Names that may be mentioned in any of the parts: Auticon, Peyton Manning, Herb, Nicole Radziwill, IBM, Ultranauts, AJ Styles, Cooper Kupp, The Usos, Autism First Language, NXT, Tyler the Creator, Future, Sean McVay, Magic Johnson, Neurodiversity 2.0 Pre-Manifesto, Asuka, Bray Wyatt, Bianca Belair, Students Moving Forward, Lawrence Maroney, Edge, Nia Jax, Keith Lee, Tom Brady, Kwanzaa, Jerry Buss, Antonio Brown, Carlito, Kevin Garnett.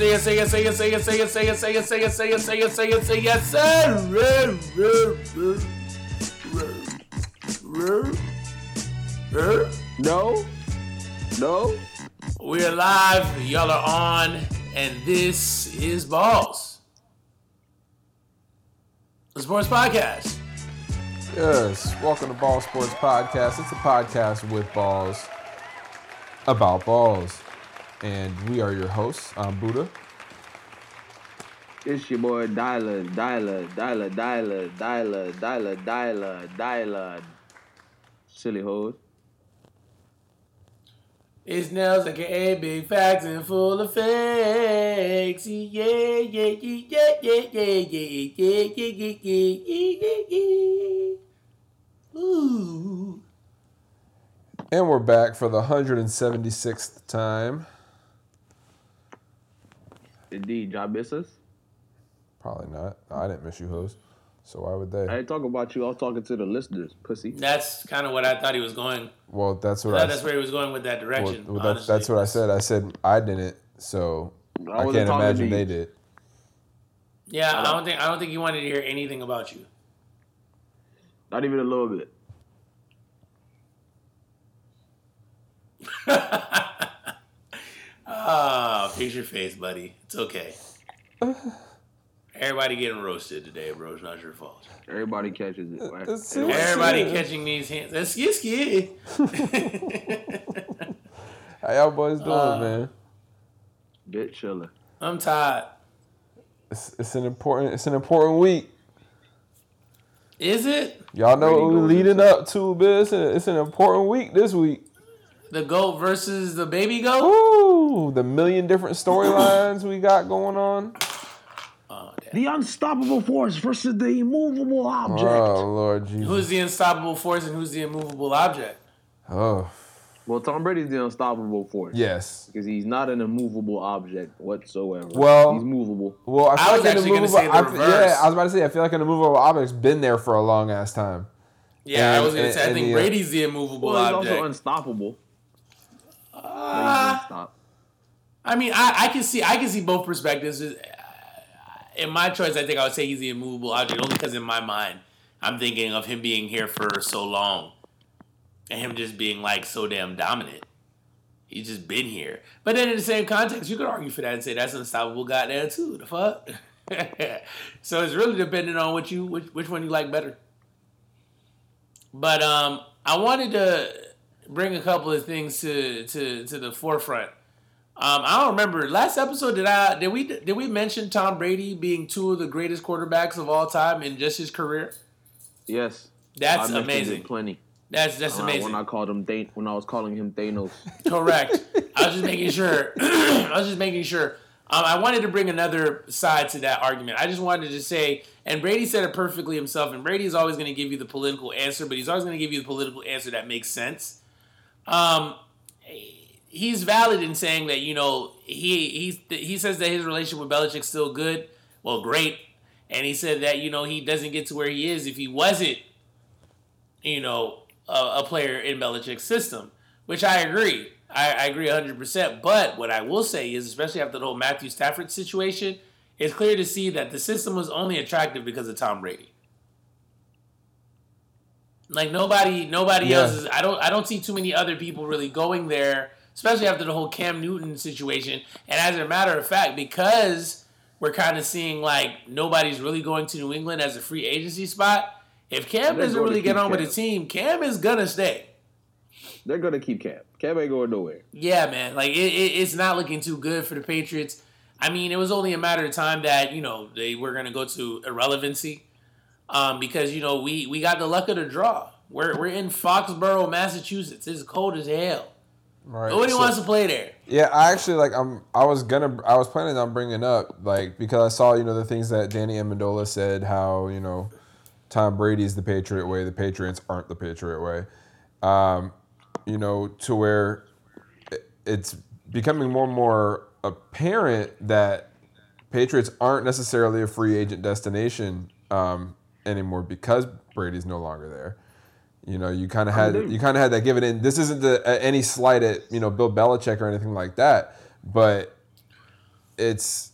yes. No. We're live. Y'all are on, and this is Balls, the sports podcast. Yes, welcome to Ball Sports Podcast. It's a podcast with balls about balls. And we are your hosts. I'm Buddha. It's your boy Dyla. Silly hoes. It's Nels, aka Big Facts and Full of Fakes. Yeah. Ooh. And we're back for the 176th time. Indeed, y'all miss us? Probably not. I didn't miss you, hoes. So why would they? I ain't talking about you. I was talking to the listeners, pussy. That's kind of what I thought he was going. Well, that's what I thought that's where he was going with that direction. Well, that's what I said. I said I didn't, so I can't imagine they did. Yeah, I don't think he wanted to hear anything about you. Not even a little bit. Ah, fix your face, buddy. It's okay. Everybody getting roasted today, bro. It's not your fault. Everybody catches it. Right? Everybody catching these hands. That's skid. How y'all boys doing, man? Bit chilling. I'm tired. It's an important week. Is it? Y'all know what we're leading up to, but it's an important week this week. The GOAT versus the baby GOAT? Ooh, the million different storylines we got going on. The unstoppable force versus the immovable object. Oh, Lord Jesus. Who's the unstoppable force and who's the immovable object? Oh. Well, Tom Brady's the unstoppable force. Yes. Because he's not an immovable object whatsoever. Well, he's movable. Well, I was like actually going to say the reverse. Yeah, I was about to say, I feel like an immovable object's been there for a long ass time. Yeah, and I was going to say, I think Brady's the immovable object. He's also unstoppable. I mean, I can see both perspectives. In my choice, I think I would say he's the immovable object, only because in my mind, I'm thinking of him being here for so long, and him just being like so damn dominant. He's just been here. But then in the same context, you could argue for that and say that's unstoppable goddamn too. The fuck. So it's really depending on what which one you like better. But I wanted to bring a couple of things to the forefront. I don't remember last episode. Did we mention Tom Brady being two of the greatest quarterbacks of all time in just his career? Yes, that's amazing. Plenty. That's amazing. When I was calling him Thanos. Correct. I was just making sure. I wanted to bring another side to that argument. I just wanted to just say, and Brady said it perfectly himself. And Brady's always going to give you the political answer, but he's always going to give you the political answer that makes sense. He's valid in saying that, you know, he says that his relationship with Belichick's still good, well, great, and he said that, you know, he doesn't get to where he is if he wasn't, you know, a player in Belichick's system, which I agree. I agree 100%, but what I will say is, especially after the whole Matthew Stafford situation, it's clear to see that the system was only attractive because of Tom Brady. Like, nobody else is... I don't see too many other people really going there, especially after the whole Cam Newton situation. And as a matter of fact, because we're kind of seeing, like, nobody's really going to New England as a free agency spot, if Cam doesn't really get on with the team, Cam is going to stay. They're going to keep Cam. Cam ain't going nowhere. Yeah, man. Like, it's not looking too good for the Patriots. I mean, it was only a matter of time that, you know, they were going to go to irrelevancy because, you know, we got the luck of the draw. We're in Foxborough, Massachusetts. It's cold as hell. Right. Nobody wants to play there. Yeah, I actually, like, I was planning on bringing up, like, because I saw, you know, the things that Danny Amendola said, how, you know, Tom Brady's the Patriot way. The Patriots aren't the Patriot way. You know, to where it's becoming more and more apparent that Patriots aren't necessarily a free agent destination anymore because Brady's no longer there. You know, you kind of had that given in. This isn't any slight at, you know, Bill Belichick or anything like that, but it's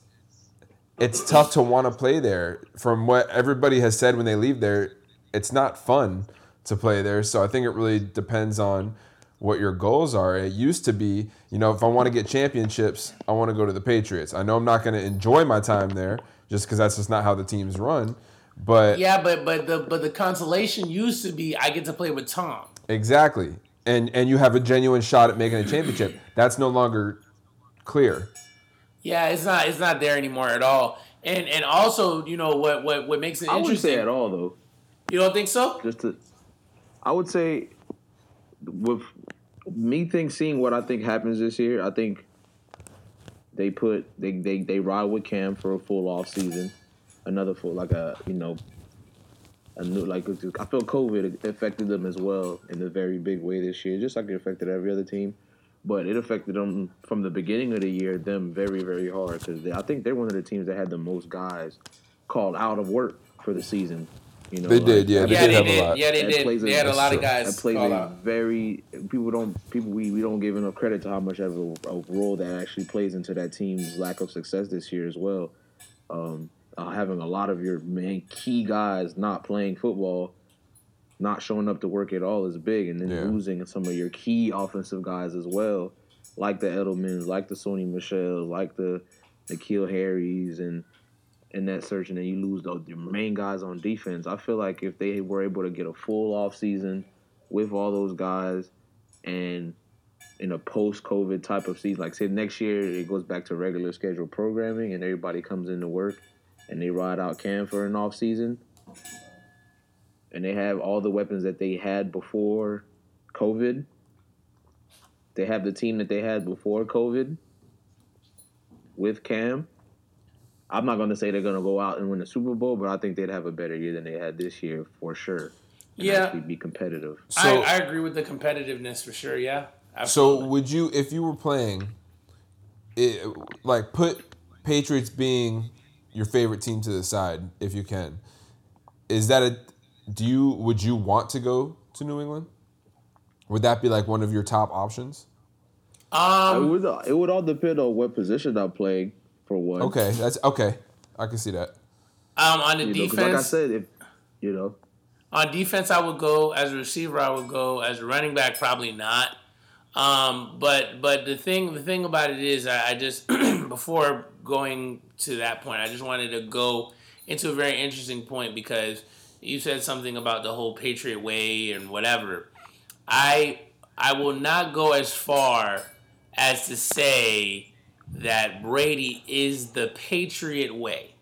tough to want to play there. From what everybody has said when they leave there, it's not fun to play there. So I think it really depends on what your goals are. It used to be, you know, if I want to get championships, I want to go to the Patriots. I know I'm not going to enjoy my time there just because that's just not how the teams run. But yeah, but the consolation used to be I get to play with Tom. Exactly. And you have a genuine shot at making a championship. That's no longer clear. Yeah, it's not there anymore at all. And also, you know, what makes it interesting. I wouldn't say at all though. You don't think so? I would say with me seeing what I think happens this year, I think they ride with Cam for a full off season. Another full, like a, you know, a new, like, I feel COVID affected them as well in a very big way this year, just like it affected every other team. But it affected them from the beginning of the year, them very, very hard, because I think they're one of the teams that had the most guys called out of work for the season. You know, they like, did, yeah, they did have a lot. Yeah, they did. They had a lot of guys. That plays a very we don't give enough credit to how much of a role that actually plays into that team's lack of success this year as well. Having a lot of your main key guys not playing football, not showing up to work at all is big, and then losing some of your key offensive guys as well, like the Edelmans, like the Sony Michel, like the N'Keal Harrys, and that search, and then you lose your main guys on defense. I feel like if they were able to get a full off season with all those guys, and in a post-COVID type of season, like say next year it goes back to regular schedule programming, and everybody comes into work. And they ride out Cam for an off season, and they have all the weapons that they had before COVID. They have the team that they had before COVID with Cam. I'm not going to say they're going to go out and win the Super Bowl, but I think they'd have a better year than they had this year for sure. And actually be competitive. So, I agree with the competitiveness for sure. Yeah. Absolutely. So would you, if you were playing, it, like put Patriots being your favorite team to the side, if you can, is that would you want to go to New England? Would that be like one of your top options? It would all depend on what position I'm playing for one. Okay, that's okay. I can see that. On the defense, like I said, on defense, I would go as a receiver. I would go as a running back. Probably not. But the thing about it is, I just before going to that point, I just wanted to go into a very interesting point because you said something about the whole Patriot way and whatever. I will not go as far as to say that Brady is the Patriot way,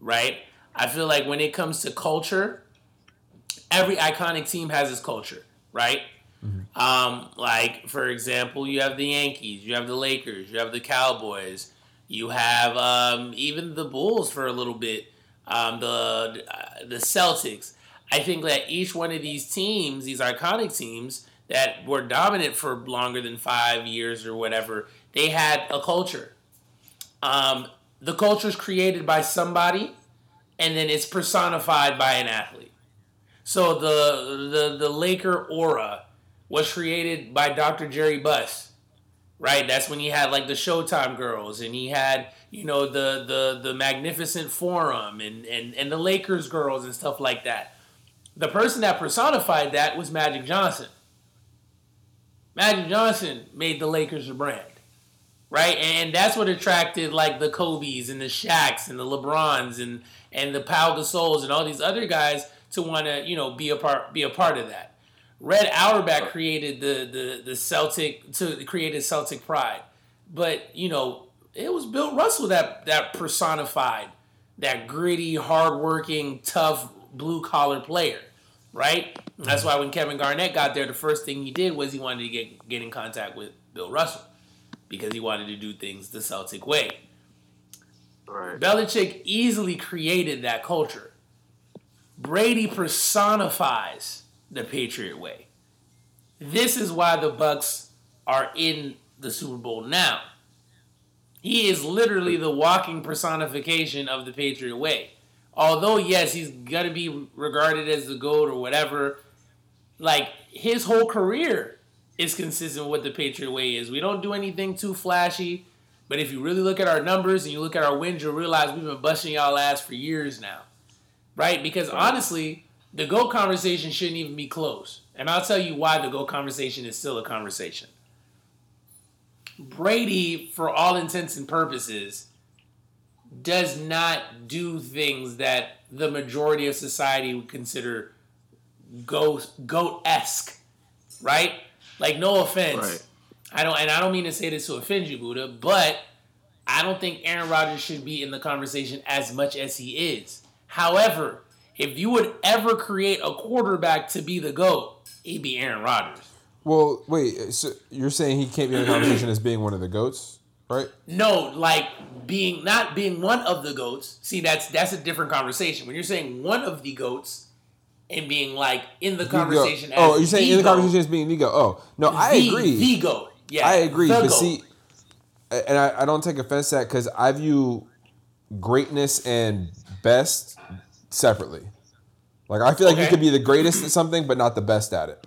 right? I feel like when it comes to culture, every iconic team has its culture, right? Mm-hmm. Like, for example, you have the Yankees, you have the Lakers, you have the Cowboys, you have even the Bulls for a little bit, the Celtics. I think that each one of these teams, these iconic teams that were dominant for longer than 5 years or whatever, they had a culture. The culture is created by somebody, and then it's personified by an athlete. So the Laker aura was created by Dr. Jerry Buss, right? That's when he had like the Showtime girls, and he had, you know, the Magnificent Forum and the Lakers girls and stuff like that. The person that personified that was Magic Johnson. Magic Johnson made the Lakers a brand, right? And that's what attracted like the Kobes and the Shaqs and the LeBrons and the Pau Gasols and all these other guys to want to, you know, be a part of that. Red Auerbach created the Celtic pride, but you know it was Bill Russell that personified that gritty, hardworking, tough, blue collar player, right? That's why when Kevin Garnett got there, the first thing he did was he wanted to get in contact with Bill Russell because he wanted to do things the Celtic way. Right. Belichick easily created that culture. Brady personifies the Patriot way. This is why the Bucks are in the Super Bowl now. He is literally the walking personification of the Patriot way. Although, yes, he's going to be regarded as the GOAT or whatever, like, his whole career is consistent with what the Patriot way is. We don't do anything too flashy. But if you really look at our numbers and you look at our wins, you'll realize we've been busting y'all ass for years now, right? Because honestly, the GOAT conversation shouldn't even be close. And I'll tell you why the GOAT conversation is still a conversation. Brady, for all intents and purposes, does not do things that the majority of society would consider GOAT-esque, right? Like, no offense. Right. I don't mean to say this to offend you, Buddha, but I don't think Aaron Rodgers should be in the conversation as much as he is. However, if you would ever create a quarterback to be the GOAT, it'd be Aaron Rodgers. Well, wait, so you're saying he can't be in the conversation as being one of the GOATs, right? No, like not being one of the GOATs. See, that's a different conversation. When you're saying one of the GOATs and being like in the conversation as the GOAT. Oh, you're saying in the conversation as being the GOAT. Oh, no, I agree. The GOAT. Yeah, I agree, but goal. See, and I don't take offense to that because I view greatness and best separately. Like, I feel like you could be the greatest at something, but not the best at it.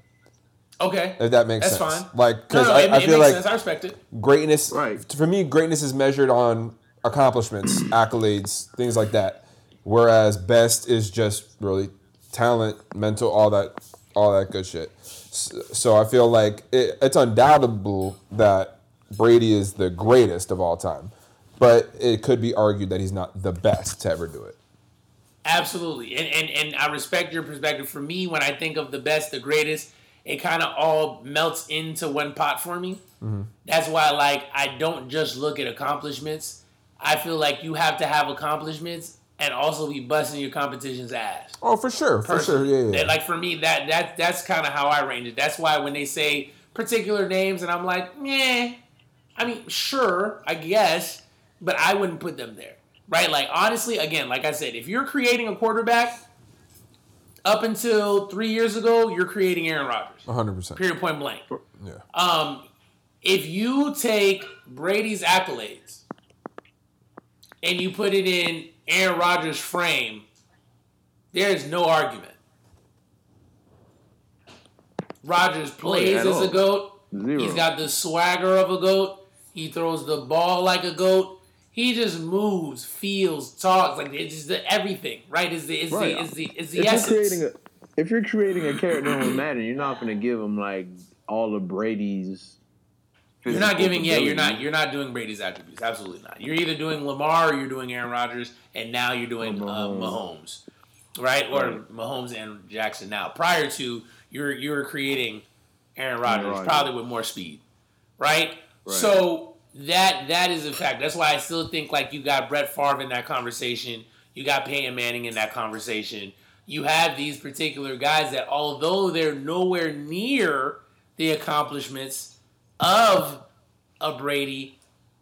Okay, if that makes sense. That's fine. Like, because I feel like sense. I respect it. Greatness, right? For me, greatness is measured on accomplishments, accolades, things like that. Whereas best is just really talent, mental, all that good shit. So I feel like it's undoubtable that Brady is the greatest of all time, but it could be argued that he's not the best to ever do it. Absolutely, and I respect your perspective. For me, when I think of the best, the greatest, it kind of all melts into one pot for me. Mm-hmm. That's why, like, I don't just look at accomplishments. I feel like you have to have accomplishments and also be busting your competition's ass. Oh, for sure, personally. For sure, yeah. Like, for me, that's kind of how I range it. That's why when they say particular names, and I'm like, meh. I mean, sure, I guess, but I wouldn't put them there, right? Like, honestly, again, like I said, if you're creating a quarterback, up until 3 years ago, you're creating Aaron Rodgers. 100%. Period, point blank. Yeah. If you take Brady's accolades and you put it in Aaron Rodgers' frame, there is no argument. Rodgers plays as a GOAT. Zero. He's got the swagger of a GOAT. He throws the ball like a GOAT. He just moves, feels, talks, like it's just everything, right? It's the essence. If you're creating a character on Madden, you're not going to give him like all of Brady's. You're not giving, yeah. You're not doing Brady's attributes. Absolutely not. You're either doing Lamar or you're doing Aaron Rodgers, and now you're doing Mahomes, right? Or Mahomes and Jackson now. Prior to you're creating Aaron Rodgers, probably with more speed, right? So that is a fact. That's why I still think like you got Brett Favre in that conversation. You got Peyton Manning in that conversation. You have these particular guys that although they're nowhere near the accomplishments of a Brady,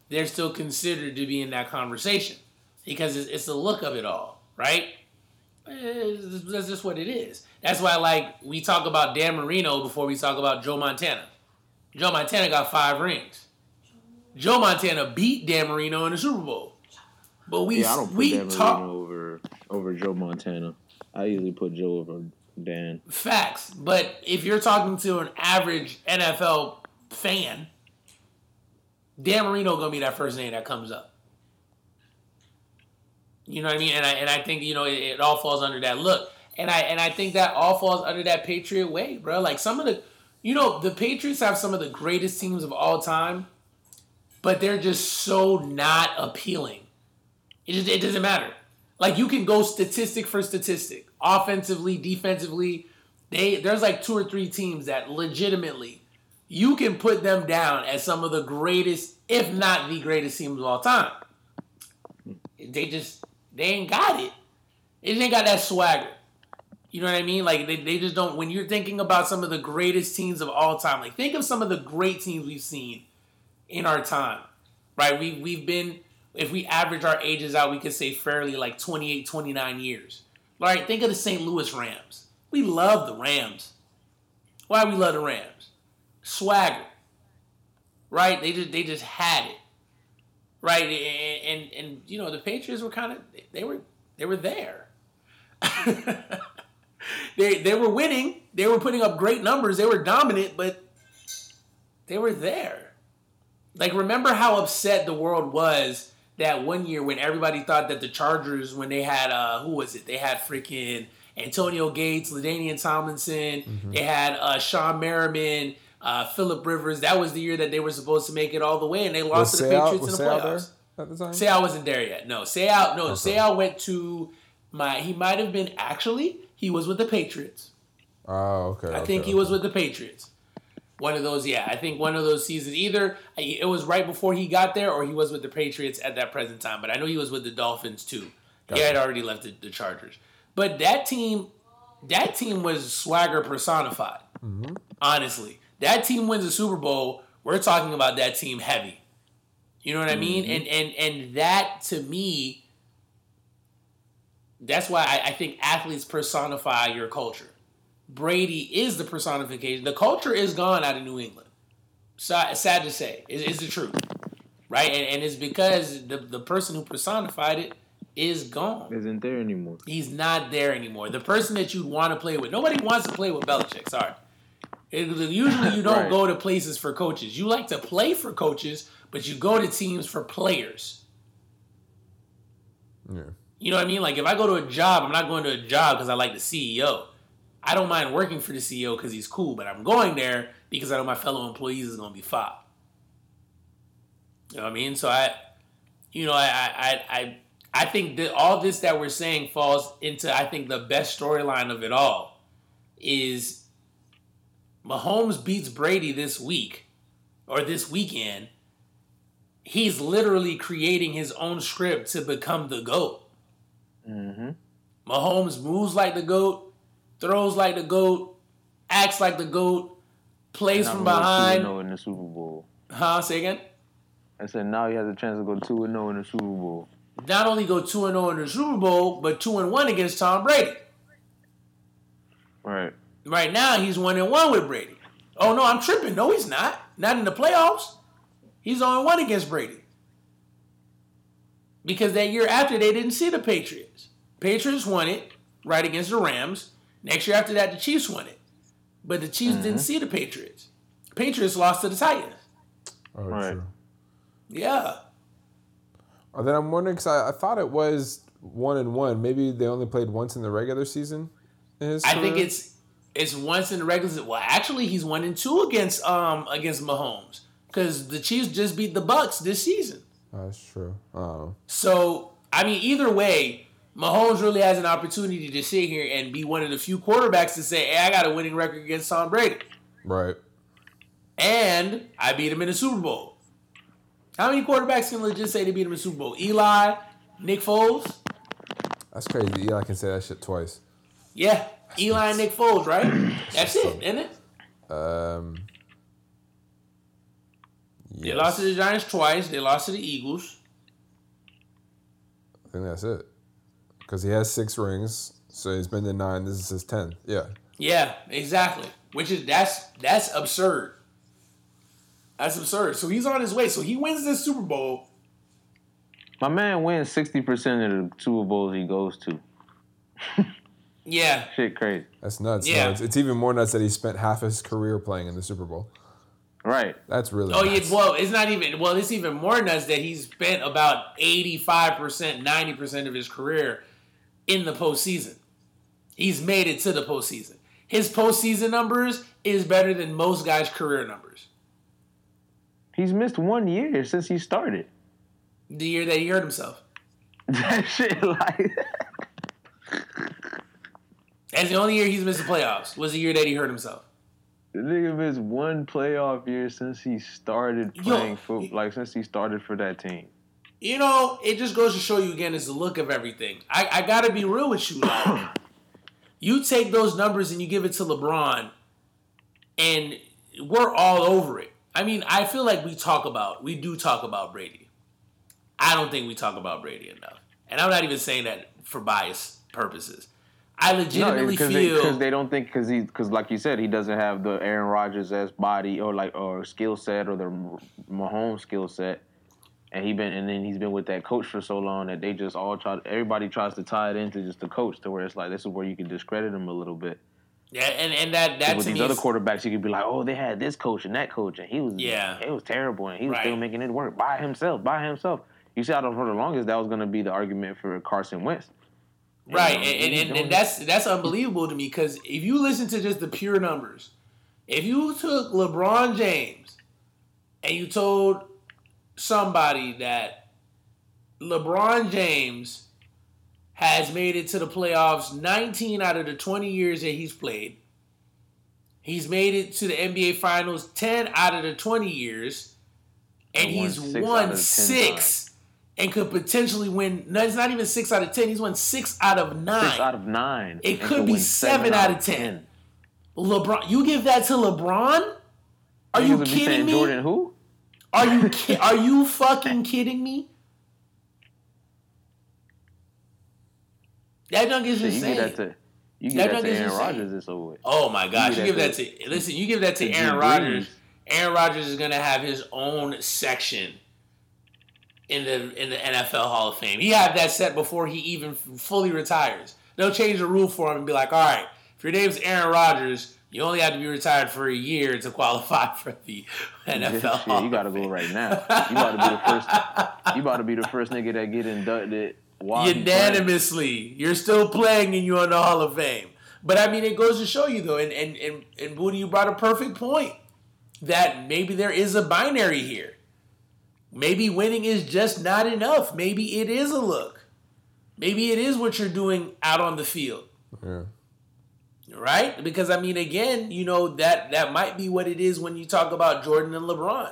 they're still considered to be in that conversation because it's the look of it all, right? That's just what it is. That's why, like, we talk about Dan Marino before we talk about Joe Montana. Joe Montana got 5 rings. Joe Montana beat Dan Marino in the Super Bowl. But I don't put Dan Marino over Joe Montana. I usually put Joe over Dan. Facts. But if you're talking to an average NFL fan, Dan Marino gonna be that first name that comes up. You know what I mean? And I think, you know, it all falls under that look. And I think that all falls under that Patriot way, bro. Like some of the, you know, the Patriots have some of the greatest teams of all time, but they're just so not appealing. It doesn't matter. Like you can go statistic for statistic, offensively, defensively. There's like 2 or 3 teams that legitimately you can put them down as some of the greatest, if not the greatest teams of all time. They ain't got it. They just ain't got that swagger. You know what I mean? Like, they just don't, when you're thinking about some of the greatest teams of all time, like, think of some of the great teams we've seen in our time, right? We've been, if we average our ages out, we could say fairly like 28, 29 years. All right, think of the St. Louis Rams. We love the Rams. Why we love the Rams? Swagger, right? They just had it, right? And you know the Patriots were kind of they were there. they were winning. They were putting up great numbers. They were dominant, but they were there. Like, remember how upset the world was that one year when everybody thought that the Chargers, when they had, who was it? They had freaking Antonio Gates, LaDainian Tomlinson. Mm-hmm. They had Sean Merriman, Phillip Rivers. That was the year that they were supposed to make it all the way, and they lost to the Patriots in the playoffs. At the time? Seau wasn't there yet. No, Seau went to my... He might have been... Actually, he was with the Patriots. Oh, okay. I think he was with the Patriots. One of those, yeah. I think one of those seasons. Either it was right before he got there or he was with the Patriots at that present time. But I know he was with the Dolphins too. He had already left the Chargers. But that team was swagger personified. Mm-hmm. Honestly. That team wins the Super Bowl. We're talking about that team heavy. You know what I mean? Mm-hmm. And that, to me, that's why I think athletes personify your culture. Brady is the personification. The culture is gone out of New England. So, sad to say. It's the truth. Right? And it's because the person who personified it is gone. Isn't there anymore. He's not there anymore. The person that you'd want to play with. Nobody wants to play with Belichick. Sorry. Usually you don't right. go to places for coaches. You like to play for coaches, but you go to teams for players. Yeah. You know what I mean? Like, if I go to a job, I'm not going to a job because I like the CEO. I don't mind working for the CEO because he's cool, but I'm going there because I know my fellow employees is going to be fine. You know what I mean? So I think that all this that we're saying falls into, I think, the best storyline of it all is Mahomes beats Brady this week or this weekend. He's literally creating his own script to become the GOAT. Mm-hmm. Mahomes moves like the GOAT. Throws like the GOAT, acts like the GOAT, plays from behind. 2-0 in the Super Bowl. Huh? Say again? I said now he has a chance to go 2-0 in the Super Bowl. Not only go 2-0 in the Super Bowl, but 2-1 against Tom Brady. Right. Right now he's 1-1 with Brady. Oh no, I'm tripping. No, he's not. Not in the playoffs. He's 0-1 against Brady. Because that year after they didn't see the Patriots. Patriots won it right against the Rams. Next year after that, the Chiefs won it. But the Chiefs mm-hmm. didn't see the Patriots. Patriots lost to the Titans. Oh, right. True. Yeah. Oh, then I'm wondering, because I thought it was 1-1. Maybe they only played once in the regular season? I think it's once in the regular season. Well, actually, he's 1-2 against Mahomes. Because the Chiefs just beat the Bucks this season. Oh, that's true. Oh. So, I mean, either way... Mahomes really has an opportunity to sit here and be one of the few quarterbacks to say, hey, I got a winning record against Tom Brady. Right. And I beat him in the Super Bowl. How many quarterbacks can legit say they beat him in the Super Bowl? Eli, Nick Foles? That's crazy. Eli can say that shit twice. Yeah. Eli and Nick Foles, right? That's it, isn't it? Yes. They lost to the Giants twice. They lost to the Eagles. I think that's it. Because he has 6 rings, so he's been to 9. This is his 10th. Yeah. Yeah, exactly. Which is that's absurd. That's absurd. So he's on his way. So he wins this Super Bowl. My man wins 60% of the Super Bowls he goes to. Yeah. Shit, crazy. That's nuts. Yeah. No, it's even more nuts that he spent half his career playing in the Super Bowl. Right. That's really nuts. Yeah, well, it's even more nuts that he's spent about 85%, 90% of his career in the postseason. He's made it to the postseason. His postseason numbers is better than most guys' career numbers. He's missed 1 year since he started. The year that he hurt himself. That shit like that. That's the only year he's missed the playoffs was the year that he hurt himself. The nigga missed 1 playoff year since he started playing football. Like, since he started for that team. You know, it just goes to show you again is the look of everything. I got to be real with you. Like, you take those numbers and you give it to LeBron, and we're all over it. I mean, I feel like we do talk about Brady. I don't think we talk about Brady enough. And I'm not even saying that for bias purposes. I legitimately feel... Because they don't think... Because like you said, he doesn't have the Aaron Rodgers-esque body or skill set or the Mahomes skill set. And then he's been with that coach for so long that they just all try... Everybody tries to tie it into just the coach to where it's like, this is where you can discredit him a little bit. Yeah, and that with these other quarterbacks, you could be like, oh, they had this coach and that coach, and he was terrible, and he was still making it work by himself. You see, for the longest, that was going to be the argument for Carson Wentz. Right, and that's unbelievable to me, because if you listen to just the pure numbers, if you took LeBron James and you told somebody that LeBron James has made it to the playoffs 19 out of the 20 years that he's played, he's made it to the NBA Finals 10 out of the 20 years, and he's won 6 and could potentially win. No, it's not even 6 out of 10. He's won 6 out of 9. 6 out of 9. It could be 7 out of 10. LeBron, you give that to LeBron? Are you kidding me? Jordan who? Are you fucking kidding me? That dunk is insane. You give that to Aaron Rodgers, it's over with. Oh my gosh, you give that to Aaron Rodgers. Aaron Rodgers is gonna have his own section in the NFL Hall of Fame. He had that set before he even fully retires. They'll change the rule for him and be like, all right, if your name's Aaron Rodgers, you only have to be retired for a year to qualify for the NFL Hall of Fame. You gotta go right now. You about to be the first nigga that get inducted. Unanimously, you're still playing and you're in the Hall of Fame. But I mean, it goes to show you, though, and Booty, you brought a perfect point that maybe there is a binary here. Maybe winning is just not enough. Maybe it is a look. Maybe it is what you're doing out on the field. Yeah. Right? Because, I mean, again, you know, that might be what it is when you talk about Jordan and LeBron.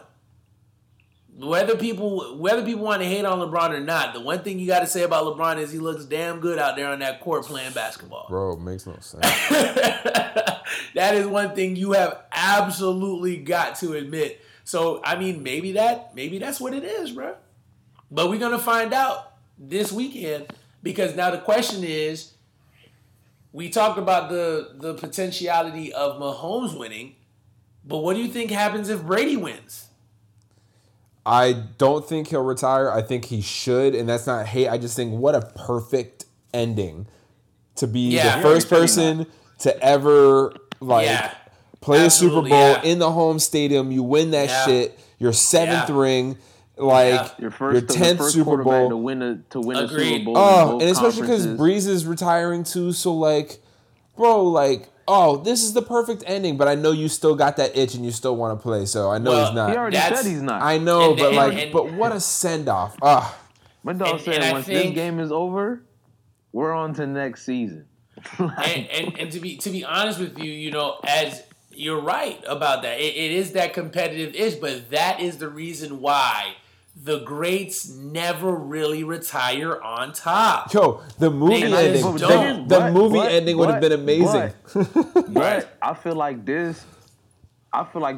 Whether people want to hate on LeBron or not, the one thing you got to say about LeBron is he looks damn good out there on that court playing basketball. Bro, it makes no sense. That is one thing you have absolutely got to admit. So, I mean, maybe that's what it is, bro. But we're going to find out this weekend, because now the question is, we talked about the potentiality of Mahomes winning, but what do you think happens if Brady wins? I don't think he'll retire. I think he should, and that's not hate. I just think what a perfect ending to be the first person to ever play a Super Bowl in the home stadium. You win that shit. Your seventh ring, your 10th Super Bowl to win a Super Bowl. Oh, and especially because Breeze is retiring too. So this is the perfect ending, but I know you still got that itch and you still want to play, so I know he's not. He already said he's not. I know, but what a send-off. Ugh. My dog said, once this game is over, we're on to next season. and to be honest with you, you know, as you're right about that. It is that competitive itch, but that is the reason why the greats never really retire on top. Yo, the movie ending. The movie ending would have been amazing. But I feel like the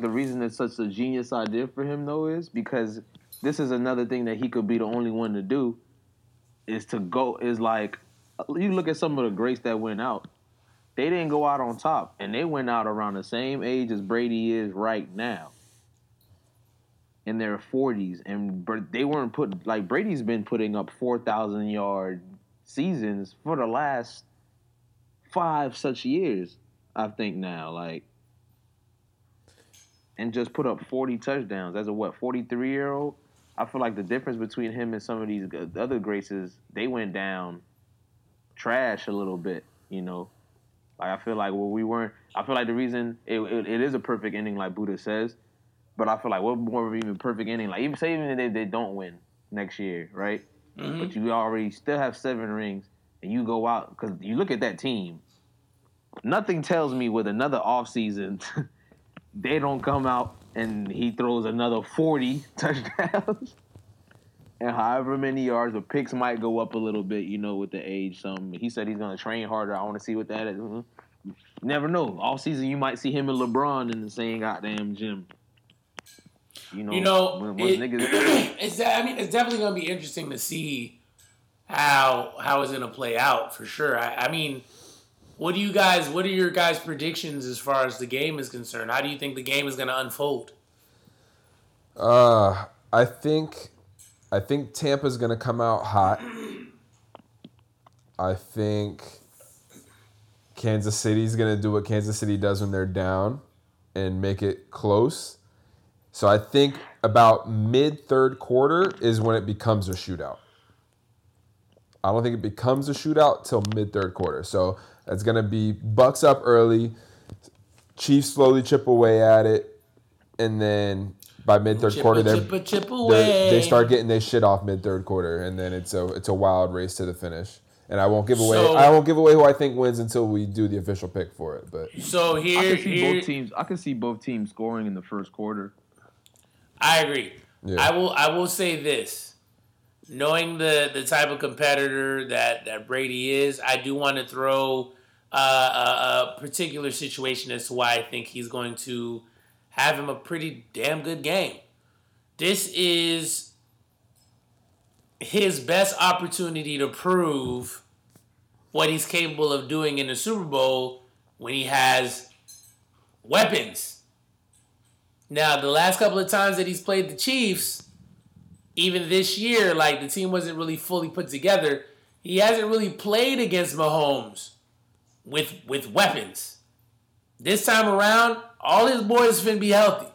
reason it's such a genius idea for him, though, is because this is another thing that he could be the only one to do, is you look at some of the greats that went out. They didn't go out on top, and they went out around the same age as Brady is right now, in their 40s, and they weren't put, like, Brady's been putting up 4,000-yard seasons for the last 5 such years, I think now, and just put up 40 touchdowns. As a 43-year-old? I feel like the difference between him and some of these other greats is they went down trash a little bit, you know? I feel like the reason it is a perfect ending, like Buddha says, but I feel like what more of even perfect ending? Like, even if they don't win next year, right? Mm-hmm. But you already still have 7 rings, and you go out, because you look at that team. Nothing tells me with another offseason, they don't come out and he throws another 40 touchdowns. And however many yards, the picks might go up a little bit, you know, with the age. He said he's going to train harder. I want to see what that is. Mm-hmm. Never know. All season, you might see him and LeBron in the same goddamn gym. It's definitely going to be interesting to see how it's going to play out for sure. I mean, what are your guys' predictions as far as the game is concerned? How do you think the game is going to unfold? I think Tampa's going to come out hot. I think Kansas City's going to do what Kansas City does when they're down and make it close. So I think about mid-third quarter is when it becomes a shootout. I don't think it becomes a shootout till mid-third quarter. So it's going to be Bucks up early, Chiefs slowly chip away at it, and then by mid-third quarter, they start getting their shit off mid-third quarter, and then it's a wild race to the finish. And I won't give away who I think wins until we do the official pick for it. But so I can see both teams scoring in the first quarter. I agree. Yeah. I will say this. Knowing the type of competitor that Brady is, I do want to throw a particular situation as to why I think he's going to have him a pretty damn good game. This is his best opportunity to prove what he's capable of doing in the Super Bowl when he has weapons. Now, the last couple of times that he's played the Chiefs, even this year, like, the team wasn't really fully put together. He hasn't really played against Mahomes with weapons. This time around, all his boys finna be healthy.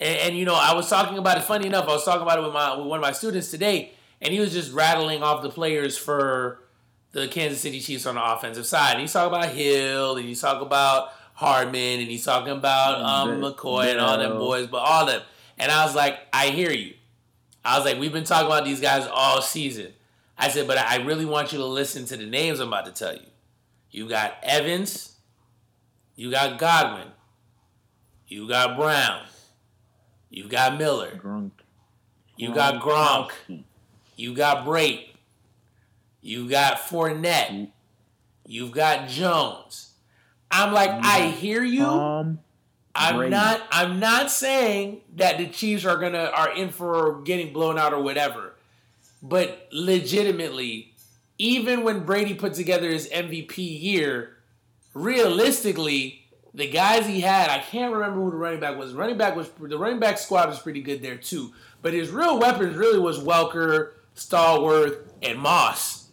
And you know, I was talking about it. Funny enough, I was talking about it with one of my students today, and he was just rattling off the players for the Kansas City Chiefs on the offensive side. And he's talking about Hill, and he's talking about Hardman, and he's talking about McCoy and all them boys, but all them. And I was like, I hear you. I was like, we've been talking about these guys all season. I said, but I really want you to listen to the names I'm about to tell you. You got Evans. You got Godwin. You got Brown. You got Miller. Gronk. You got Gronk. You got Brate. You got Fournette. You've got Jones. I'm like, I hear you. I'm not saying that the Chiefs are in for getting blown out or whatever. But legitimately, even when Brady put together his MVP year, realistically, the guys he had, I can't remember who the running back was. The running back squad was pretty good there too. But his real weapons really was Welker, Stallworth, and Moss.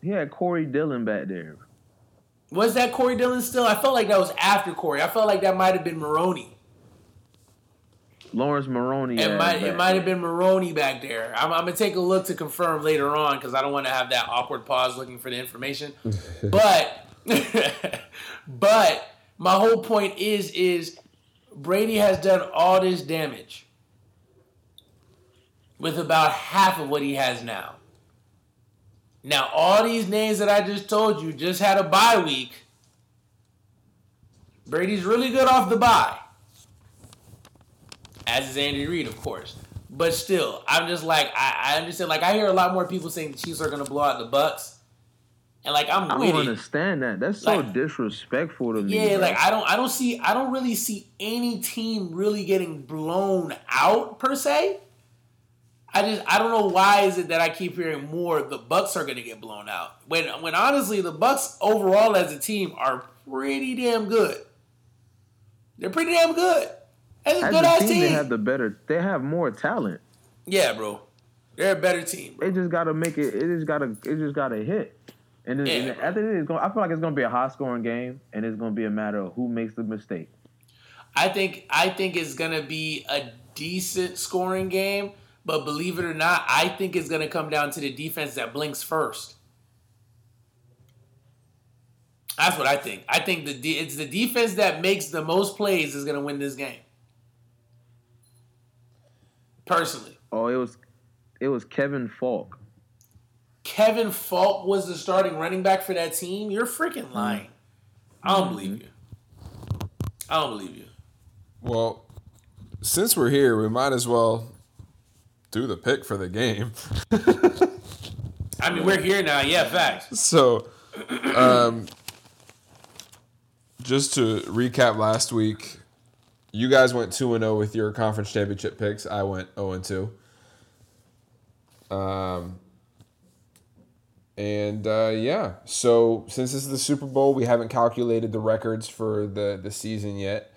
He had Corey Dillon back there. Was that Corey Dillon still? I felt like that was after Corey. I felt like that might have been Maroney. Lawrence Maroney. It might have been Maroney back there. I'm going to take a look to confirm later on because I don't want to have that awkward pause looking for the information. But my whole point is Brady has done all this damage with about half of what he has now. Now, all these names that I just told you just had a bye week. Brady's really good off the bye. As is Andy Reid, of course. But still, I'm just like, I understand. Like, I hear a lot more people saying the Chiefs are going to blow out the Bucks. And, like, I'm with it. I don't understand that. That's so disrespectful to me. Yeah, like, I don't really see any team really getting blown out, per se. I don't know why is it that I keep hearing more the Bucks are going to get blown out. When honestly, the Bucks overall as a team are pretty damn good. They're pretty damn good. That's a good-ass team. They have they have more talent. Yeah, bro. They're a better team. Bro. They just got to make it. It just got to hit. And after this, I feel like it's going to be a high-scoring game, and it's going to be a matter of who makes the mistake. I think it's going to be a decent scoring game. But believe it or not, I think it's going to come down to the defense that blinks first. That's what I think. I think it's the defense that makes the most plays is going to win this game. Personally. Oh, it was Kevin Falk. Kevin Falk was the starting running back for that team? You're freaking lying. I don't believe you. Well, since we're here, we might as well do the pick for the game. I mean, we're here now. Yeah, facts. So, just to recap last week, you guys went 2-0 with your conference championship picks. I went 0-2. Yeah. So, since this is the Super Bowl, we haven't calculated the records for the season yet.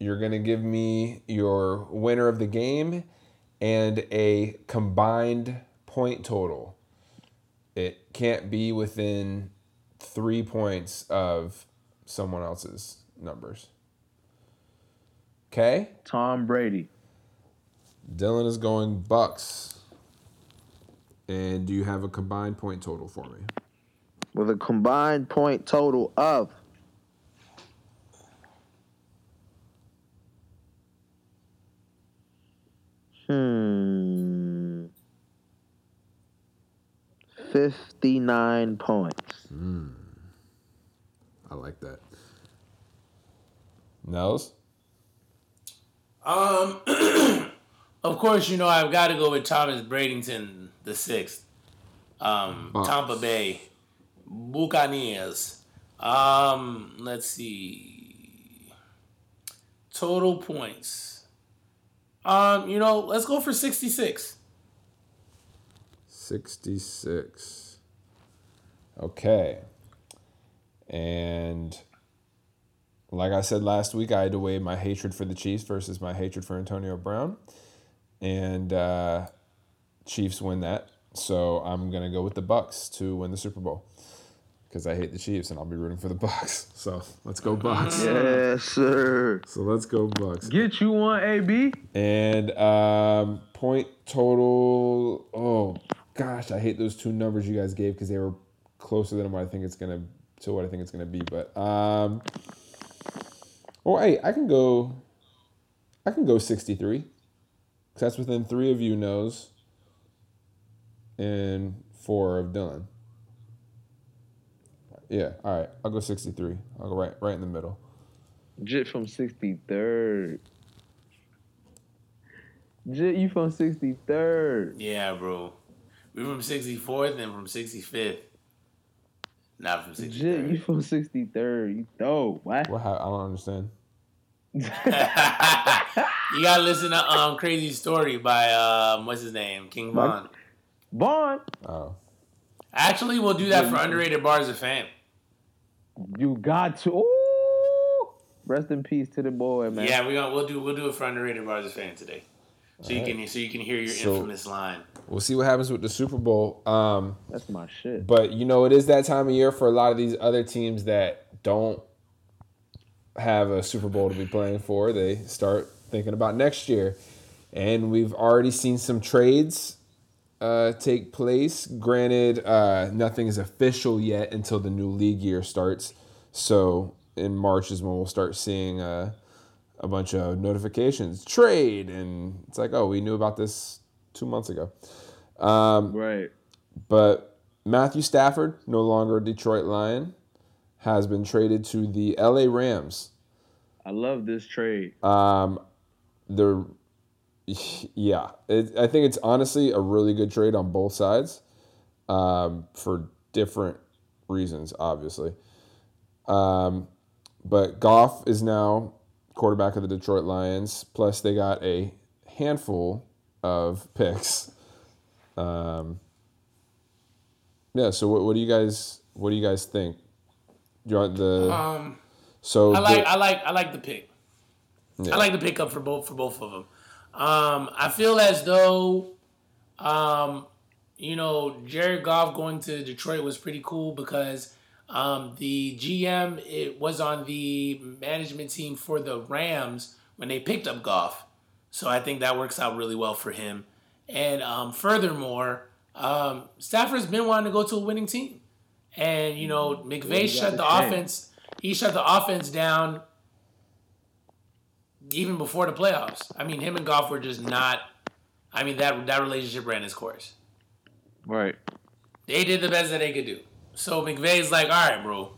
You're going to give me your winner of the game and a combined point total. It can't be within 3 points of someone else's numbers. Okay? Tom Brady. Dylan is going Bucks. And do you have a combined point total for me? With a combined point total of 59 points. I like that. Nels? Of course, you know, I've got to go with Thomas Bradington the sixth. Tampa Bay Buccaneers. Let's see. Total points. You know, let's go for 66. 66. Okay. And like I said last week, I had to weigh my hatred for the Chiefs versus my hatred for Antonio Brown. And Chiefs win that. So I'm going to go with the Bucks to win the Super Bowl. Because I hate the Chiefs and I'll be rooting for the Bucks. So let's go Bucks. Yes, sir. So let's go Bucks. Get you one, AB. And point total. Oh, gosh, I hate those two numbers you guys gave because they were closer than what I think it's going to what I think it's going to be. But I can go 63. Because that's within three of you knows and four of Dylan. Yeah, all right. I'll go 63. I'll go right in the middle. Jit from 63rd. Jit, you from 63rd. Yeah, bro. We from 64th and from 65th. Not from 63rd. Jit, you from 63rd. You dope. What? Well, I don't understand. You gotta listen to Crazy Story by what's his name? King Von. Von. Oh. Actually, we'll do that for underrated bars of fame. You got to. Ooh. Rest in peace to the boy, man. Yeah, we'll do it for underrated bars of fame today. So all you can hear your infamous line. We'll see what happens with the Super Bowl. That's my shit. But you know, it is that time of year for a lot of these other teams that don't have a Super Bowl to be playing for. They start thinking about next year, and we've already seen some trades take place. Granted, nothing is official yet until the new league year starts. So in March is when we'll start seeing a bunch of notifications. Trade! And it's like, oh, we knew about this 2 months ago. Right. But Matthew Stafford, no longer a Detroit Lion, has been traded to the LA Rams. I love this trade. Yeah, I think it's honestly a really good trade on both sides for different reasons, obviously. But Goff is now quarterback of the Detroit Lions, plus they got a handful of picks. Yeah, so what do you guys think? Do you want the so I like the pick. Yeah. I like the pick up for both of them. I feel as though, you know, Jared Goff going to Detroit was pretty cool because the GM was on the management team for the Rams when they picked up Goff. So I think that works out really well for him. And furthermore, Stafford's been wanting to go to a winning team. And, you know, McVay shut the offense down. Even before the playoffs. I mean, him and Goff were just not... I mean, that relationship ran its course. Right. They did the best that they could do. So McVay's like, all right, bro.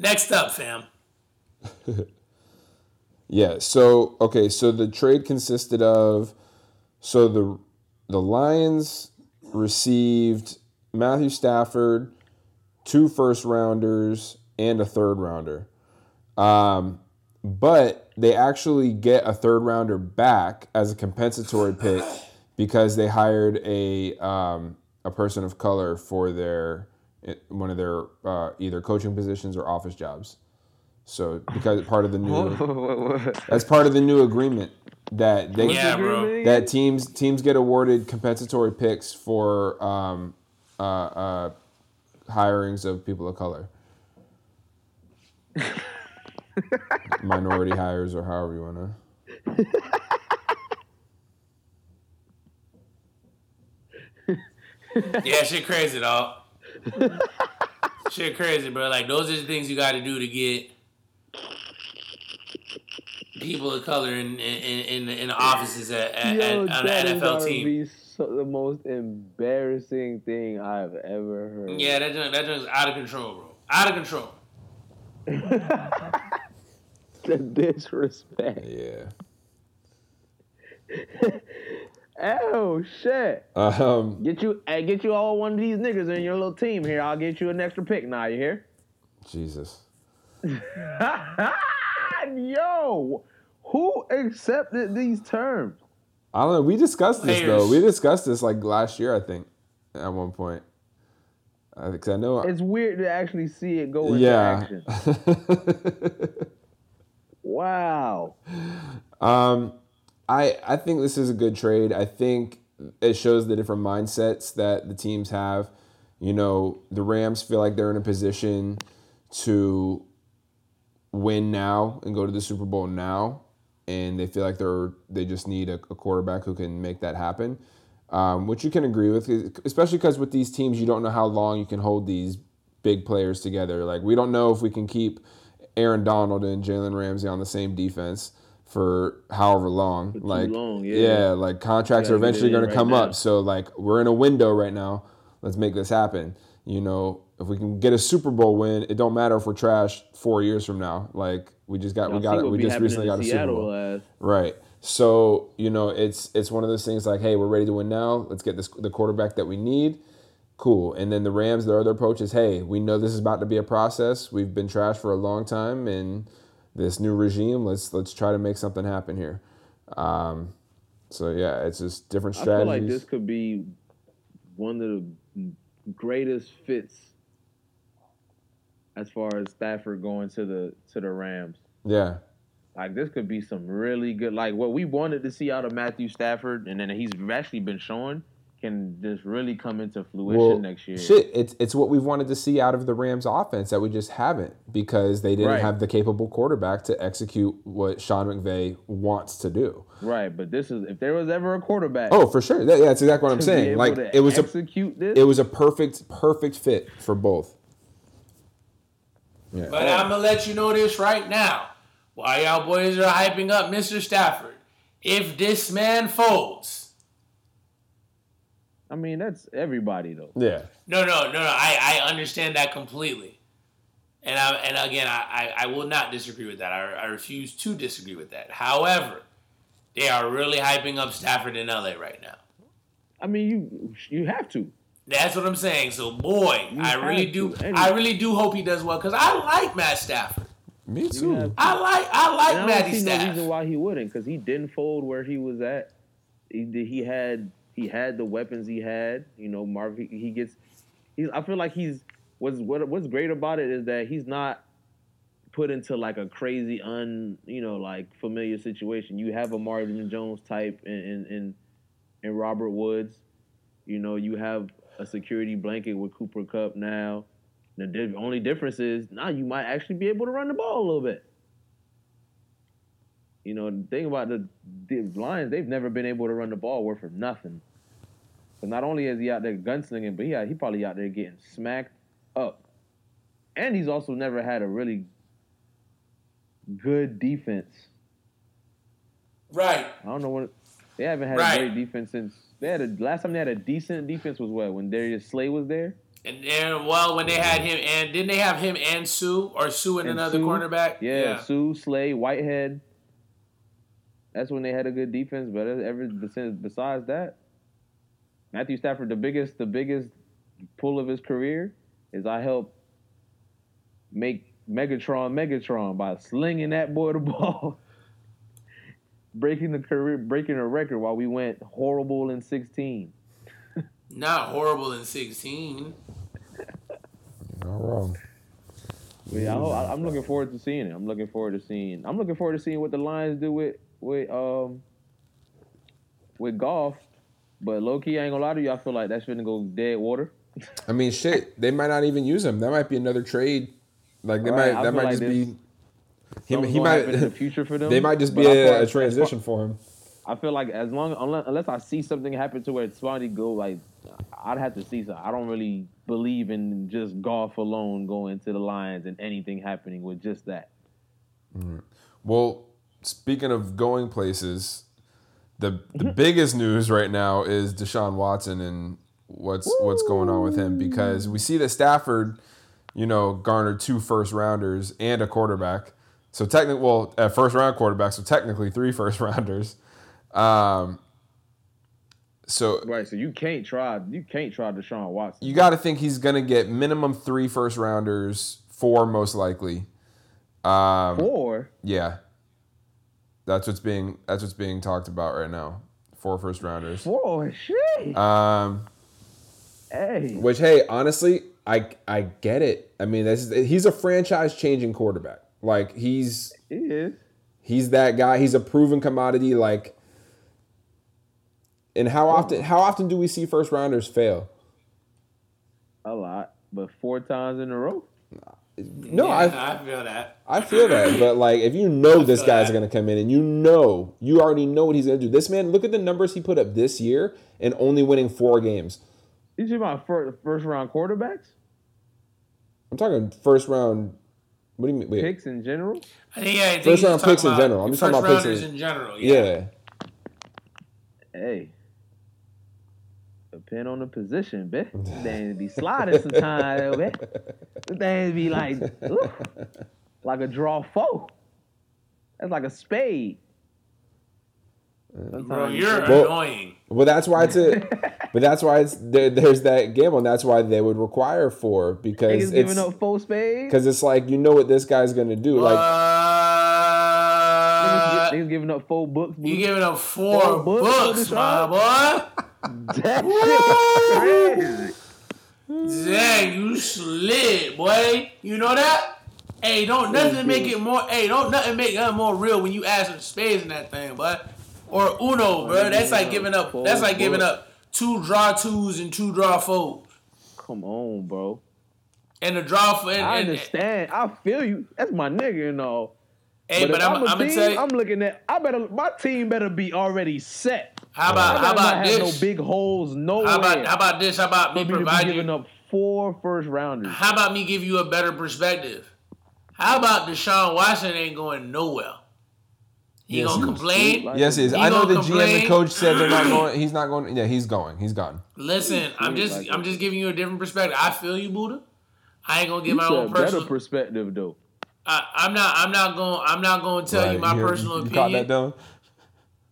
Next up, fam. Yeah, so... Okay, so the trade consisted of... So the Lions received Matthew Stafford, 2 first-rounders, and a third-rounder. But they actually get a third rounder back as a compensatory pick because they hired a person of color for one of their either coaching positions or office jobs. So because that's part of the new agreement that they that teams get awarded compensatory picks for hirings of people of color. Minority hires, or however you want to. Yeah, shit crazy, dog. Shit crazy, bro. Like, those are the things you got to do to get people of color in the offices on an NFL team. So the most embarrassing thing I've ever heard. Yeah, that junk's out of control, bro. Out of control. The disrespect. Yeah. Oh shit. Get you all one of these niggas in your little team here. I'll get you an extra pick now, you hear? Jesus. Yo, who accepted these terms? I don't know. We discussed this, though. We discussed this, like, last year, I think, at one point. Because I know... It's weird to actually see it go into action. Wow. I think this is a good trade. I think it shows the different mindsets that the teams have. You know, the Rams feel like they're in a position to win now and go to the Super Bowl now. And they feel like they just need a quarterback who can make that happen, which you can agree with, especially because with these teams, you don't know how long you can hold these big players together. Like, we don't know if we can keep Aaron Donald and Jalen Ramsey on the same defense for however long. Like contracts are eventually going to come up. So, like, we're in a window right now. Let's make this happen. You know, if we can get a Super Bowl win, it don't matter if we're trash 4 years from now. Like, We just recently got a Super Bowl. Right. So, you know, it's one of those things like, hey, we're ready to win now. Let's get the quarterback that we need. Cool. And then the Rams, their other approach is, hey, we know this is about to be a process. We've been trash for a long time, and this new regime, let's try to make something happen here. So yeah, it's just different strategies. I feel like this could be one of the greatest fits as far as Stafford going to the Rams. Yeah. Like, this could be some really good, like, what we wanted to see out of Matthew Stafford, and then he's actually been showing, can this really come into fruition next year. Shit, it's what we've wanted to see out of the Rams offense that we just haven't, because they didn't have the capable quarterback to execute what Sean McVay wants to do. Right, but this is, if there was ever a quarterback. Oh, for sure. Yeah, that's exactly what I'm saying. Like, it was a perfect fit for both. Yeah. But I'm going to let you know this right now. While y'all boys are hyping up Mr. Stafford, if this man folds... I mean, that's everybody, though. Yeah. No. I understand that completely. And again, I will not disagree with that. I refuse to disagree with that. However, they are really hyping up Stafford in L.A. right now. I mean, you have to. That's what I'm saying. So, boy, I really do hope he does well, because I like Matt Stafford. Me too. Yeah. I like Matty Stafford. No reason why he wouldn't, because he didn't fold where he was at. He had the weapons he had. You know, Marv. I feel like what's great about it is that he's not put into like a crazy familiar situation. You have a Marvin Jones type and Robert Woods. You know, you have a security blanket with Cooper Kupp now. The only difference is now you might actually be able to run the ball a little bit. You know, the thing about the Lions, they've never been able to run the ball worth of nothing. But not only is he out there gunslinging, but he probably out there getting smacked up. And he's also never had a really good defense. Right. I don't know what... They haven't had a great defense since... last time they had a decent defense was what? When Darius Slay was there? And then, well, when they had him, and didn't they have him and Sue? Or Sue and another cornerback? Yeah, Sue, Slay, Whitehead. That's when they had a good defense. But besides that, Matthew Stafford, the biggest pull of his career is I helped make Megatron by slinging that boy the ball. Breaking a record while we went horrible in 16. Not horrible in 16. You're not wrong. Yeah, I'm looking forward to seeing it. I'm looking forward to seeing what the Lions do with Goff. But low key, I ain't gonna lie to you. I feel like that's gonna go dead water. I mean, shit, they might not even use him. That might be another trade. Like they right, might, that might like just this. Be. He might in the future for them. They might just be a transition for him. I feel like as long unless I see something happen to where it's finally go, like I'd have to see something. I don't really believe in just Goff alone going to the Lions and anything happening with just that. Mm-hmm. Well, speaking of going places, the biggest news right now is Deshaun Watson and what's going on with him, because we see that Stafford, you know, garnered 2 first-rounders and a quarterback. So technically, well, a first-round quarterback, so technically 3 first-rounders. So you can't try Deshaun Watson. You got to think he's going to get minimum 3 first-rounders, 4 most likely. 4? Yeah. That's what's being talked about right now. 4 first-rounders. 4 shit. Hey. Which, hey, honestly, I get it. I mean, he's a franchise-changing quarterback. Like he's that guy. He's a proven commodity. Like, and how often do we see first rounders fail? A lot, but 4 times in a row. No, yeah, I feel that. I feel that, but like if you know this guy's going to come in and you already know what he's going to do. This man, look at the numbers he put up this year and only winning 4 games. These are my first round quarterbacks. I'm talking first round. What do you mean? Wait. Picks in general? I think, yeah, first round picks in general. I'm just talking about picks in general. Yeah. Hey, depend on the position, bitch. They be sliding sometimes, bitch. They be like, ooh, like a draw 4. That's like a spade. Sometimes, bro, you're annoying. Well, that's why it's there's that gamble, and that's why they would require 4 because it's giving up 4 spades. Because it's like you know what this guy's gonna do. Like they're giving up 4 books. You giving up 4 books, my boy. Dang, you slid, boy. You know that? Hey, don't nothing make it more. Hey, don't nothing make that more real when you add some spades in that thing, boy. Or Uno, bro. That's like giving up. That's like giving up 2 draw 2s and 2 draw 4s. Come on, bro. And the draw for. I understand. I feel you. That's my nigga and all. Hey, but I'm gonna tell you. I'm looking at. My team better be already set. How about this? No big holes. No. How about this? How about me providing giving up 4 first-rounders? How about me give you a better perspective? How about Deshaun Watson ain't going nowhere? He gonna complain. Yes, he is. I know the GM and coach said they're not going. He's not going. Yeah, he's going. He's gone. Listen, I'm just giving you a different perspective. I feel you, Buddha. I ain't gonna give my own personal perspective though. I'm not gonna tell you my personal opinion. Caught that down.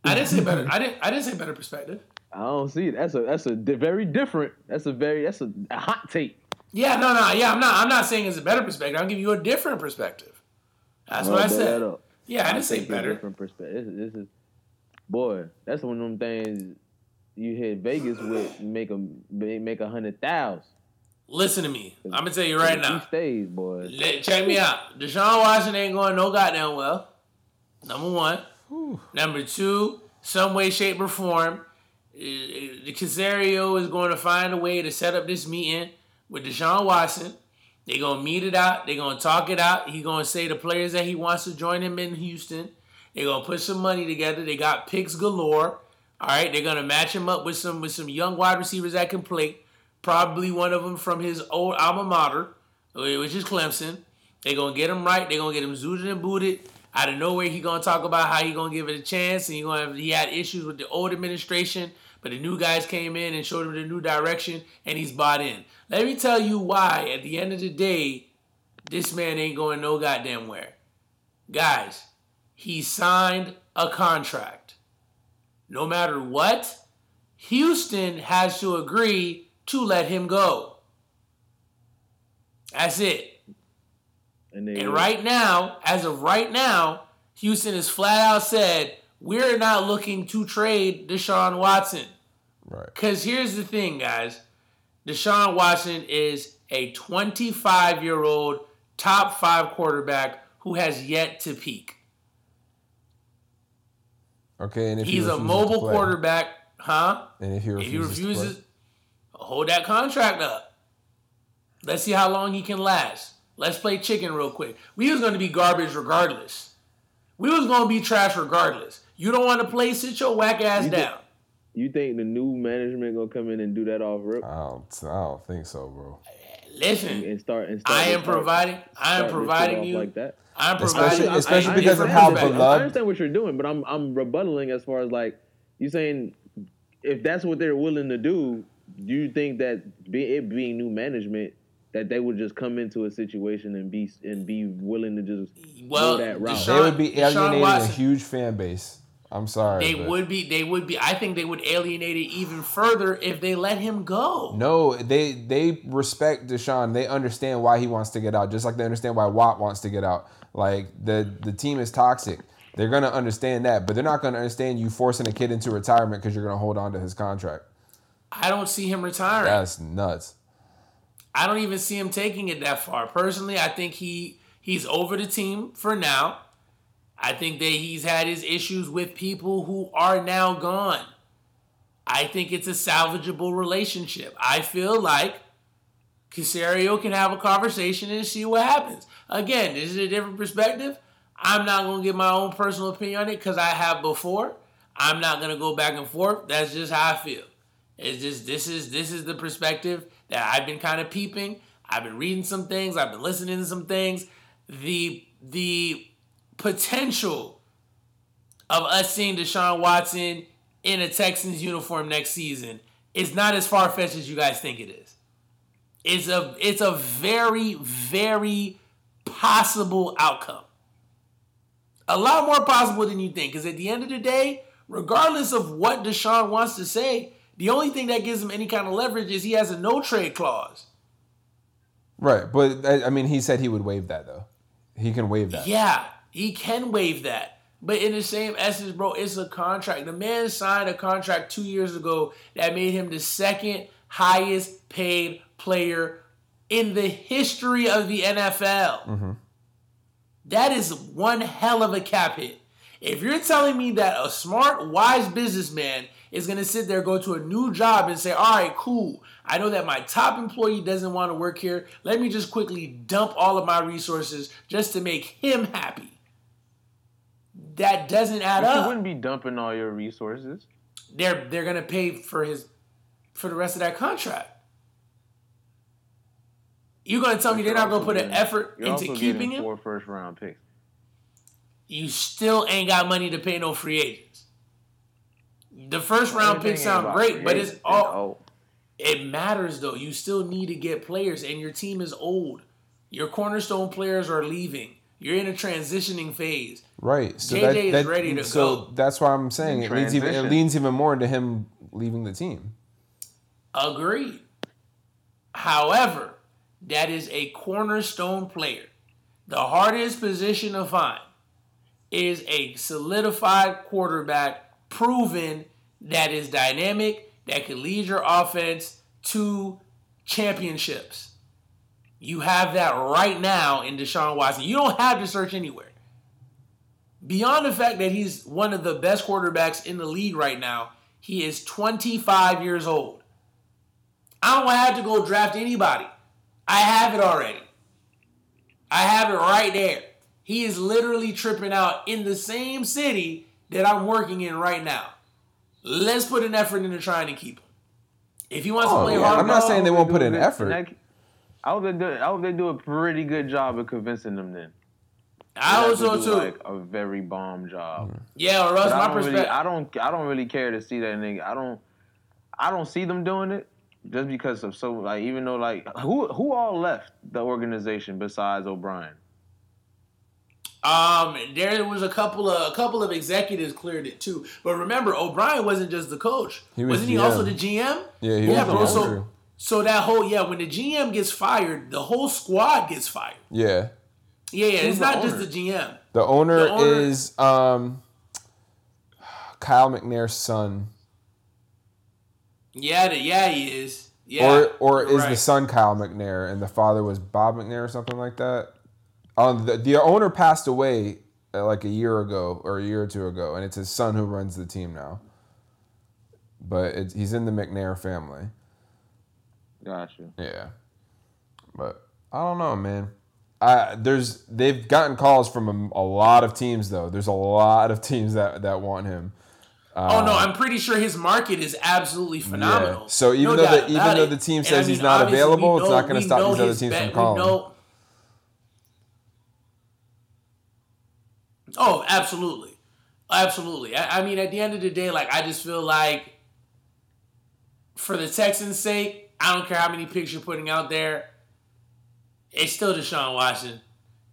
I didn't say better. I didn't say better perspective. I don't see it. That's a very different. That's a hot take. Yeah, no. Yeah, I'm not saying it's a better perspective. I'm giving you a different perspective. That's what I said. Yeah, I didn't say better. Different perspective. This is, boy, that's one of them things you hit Vegas with make 100,000. Listen to me. I'm gonna tell you right now. He stays, boy. Check me out. Deshaun Watson ain't going no goddamn well. Number 1. Whew. Number 2. Some way, shape, or form, the Casario is going to find a way to set up this meeting with Deshaun Watson. They're going to meet it out. They're going to talk it out. He's going to say the players that he wants to join him in Houston. They're going to put some money together. They got picks galore. All right. They're going to match him up with some young wide receivers that can play. Probably one of them from his old alma mater, which is Clemson. They're going to get him right. They're going to get him zooted and booted. Out of nowhere, he's going to talk about how he's going to give it a chance. And he had issues with the old administration. But the new guys came in and showed him the new direction, and he's bought in. Let me tell you why, at the end of the day, this man ain't going no goddamn where. Guys, he signed a contract. No matter what, Houston has to agree to let him go. That's it. And right now, as of right now, Houston has flat out said, we're not looking to trade Deshaun Watson. Right. Because here's the thing, guys. Deshaun Watson is a 25-year-old top 5 quarterback who has yet to peak. Okay, and if he's a mobile quarterback, huh? And if he refuses to play? Hold that contract up. Let's see how long he can last. Let's play chicken real quick. We was going to be garbage regardless. We was going to be trash regardless. You don't want to play, sit your whack ass down. You think the new management going to come in and do that off rip? I don't think so, bro. Listen, and start I am providing you like that. I'm providing you, especially because of how beloved. I understand what you're doing, but I'm rebuttaling as far as like you saying if that's what they're willing to do, do you think that being new management that they would just come into a situation and be willing to just go that route? They would be alienating a huge fan base. I'm sorry. They would be. I think they would alienate it even further if they let him go. No, they respect Deshaun. They understand why he wants to get out, just like they understand why Watt wants to get out. Like the team is toxic. They're gonna understand that, but they're not gonna understand you forcing a kid into retirement because you're gonna hold on to his contract. I don't see him retiring. That's nuts. I don't even see him taking it that far. Personally, I think he's over the team for now. I think that he's had his issues with people who are now gone. I think it's a salvageable relationship. I feel like Casario can have a conversation and see what happens. Again, this is a different perspective. I'm not going to give my own personal opinion on it because I have before. I'm not going to go back and forth. That's just how I feel. It's just this is the perspective that I've been kind of peeping. I've been reading some things. I've been listening to some things. The potential of us seeing Deshaun Watson in a Texans uniform next season is not as far-fetched as you guys think it is. It's a very, very possible outcome. A lot more possible than you think, because at the end of the day, regardless of what Deshaun wants to say, the only thing that gives him any kind of leverage is he has a no-trade clause. Right, but, I mean, he said he would waive that, though. He can waive that. Yeah, he can waive that. But in the same essence, bro, it's a contract. The man signed a contract 2 years ago that made him the second highest paid player in the history of the NFL. Mm-hmm. That is one hell of a cap hit. If you're telling me that a smart, wise businessman is going to sit there, go to a new job and say, all right, cool. I know that my top employee doesn't want to work here. Let me just quickly dump all of my resources just to make him happy. That doesn't add up. You wouldn't be dumping all your resources. They're going to pay for the rest of that contract. You're going to tell me they're not going to put an effort into keeping him? 4 first-round picks. You still ain't got money to pay no free agents. The first-round picks sound great, but it's all... It matters, though. You still need to get players, and your team is old. Your cornerstone players are leaving. You're in a transitioning phase. Right. So JJ is ready to go. So that's why I'm saying it leans even more into him leaving the team. Agreed. However, that is a cornerstone player. The hardest position to find is a solidified quarterback, proven, that is dynamic, that can lead your offense to championships. You have that right now in Deshaun Watson. You don't have to search anywhere. Beyond the fact that he's one of the best quarterbacks in the league right now, he is 25 years old. I don't have to go draft anybody. I have it already. I have it right there. He is literally tripping out in the same city that I'm working in right now. Let's put an effort into trying to keep him. If he wants to play hard, I'm not saying they won't put in effort. I hope they do a pretty good job of convincing them then. I hope so too. Like a very bomb job. Yeah, or else my perspective. I don't really care to see that nigga. I don't see them doing it just because of so like even though like who all left the organization besides O'Brien? There was a couple of executives cleared it too. But remember, O'Brien wasn't just the coach. Wasn't he also the GM? Yeah, he was the GM. So that whole when the GM gets fired, the whole squad gets fired. Yeah. Yeah, it's not just the GM. The owner is Kyle McNair's son. Yeah, he is. Yeah. Or is right. The son Kyle McNair and the father was Bob McNair or something like that? The owner passed away like a year or two ago, and it's his son who runs the team now. But he's in the McNair family. Gotcha. Yeah. But I don't know, man. They've gotten calls from a lot of teams, though. There's a lot of teams that want him. Oh no, I'm pretty sure his market is absolutely phenomenal. Yeah. So even though the team says he's not available, it's not going to stop these other teams from calling. Oh, absolutely, absolutely. I mean, at the end of the day, like I just feel like for the Texans' sake, I don't care how many picks you're putting out there. It's still Deshaun Watson,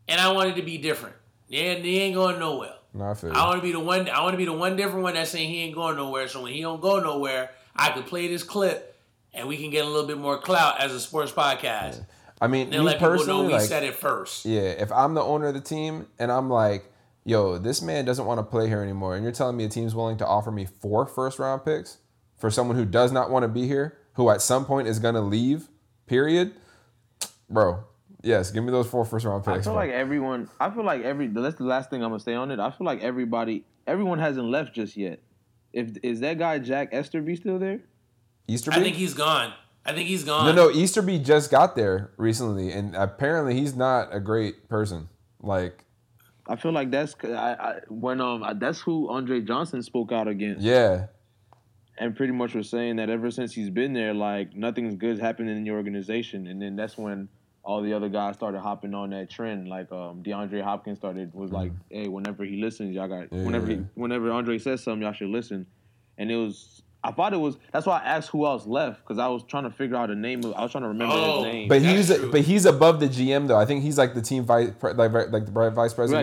and I want it to be different. Yeah, they ain't going nowhere. No, I want to be the one. I want to be the one different one that's saying he ain't going nowhere. So when he don't go nowhere, I could play this clip, and we can get a little bit more clout as a sports podcast. Yeah. I mean, then let people know we said it first. Yeah, if I'm the owner of the team and I'm like, yo, this man doesn't want to play here anymore, and you're telling me a team's willing to offer me 4 first-round picks for someone who does not want to be here, who at some point is going to leave, period, bro. Yes, give me those 4 first-round picks. I feel like everyone. I feel like That's the last thing I'm gonna say on it. I feel like everyone hasn't left just yet. Is that guy Jack Easterby still there? Easterby. I think he's gone. No, Easterby just got there recently, and apparently he's not a great person. Like, I feel like that's who Andre Johnson spoke out against. Yeah. And pretty much was saying that ever since he's been there, like nothing's good's happening in the organization, and then that's when all the other guys started hopping on that trend. Like DeAndre Hopkins was like, "Hey, whenever he listens, y'all got. Yeah. Whenever Andre says something, y'all should listen." And I thought it was. That's why I asked who else left because I was trying to figure out a name. I was trying to remember his name. But he's above the GM though. I think he's like the team vice president. Right,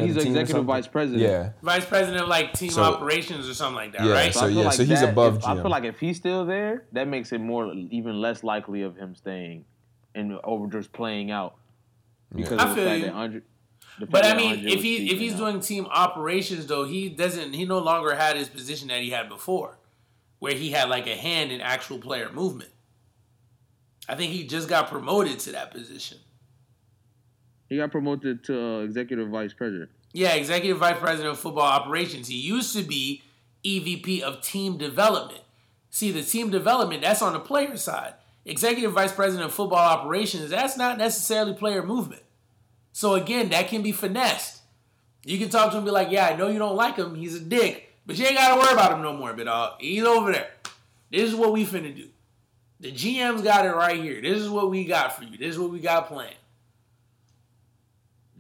he's the executive vice president. Yeah, vice president of like team operations or something like that. Yeah, right. So he's above GM. I feel like if he's still there, that makes it even less likely of him staying. And over just playing out because I feel you. But I mean, if he's doing team operations though, he no longer had his position that he had before, where he had like a hand in actual player movement. I think he just got promoted to that position. He got promoted to executive vice president. Yeah, executive vice president of football operations. He used to be EVP of team development. See, the team development that's on the player side. Executive vice president of football operations, that's not necessarily player movement. So, again, that can be finessed. You can talk to him and be like, yeah, I know you don't like him. He's a dick. But you ain't got to worry about him no more, big dog. He's over there. This is what we finna do. The GM's got it right here. This is what we got for you. This is what we got planned.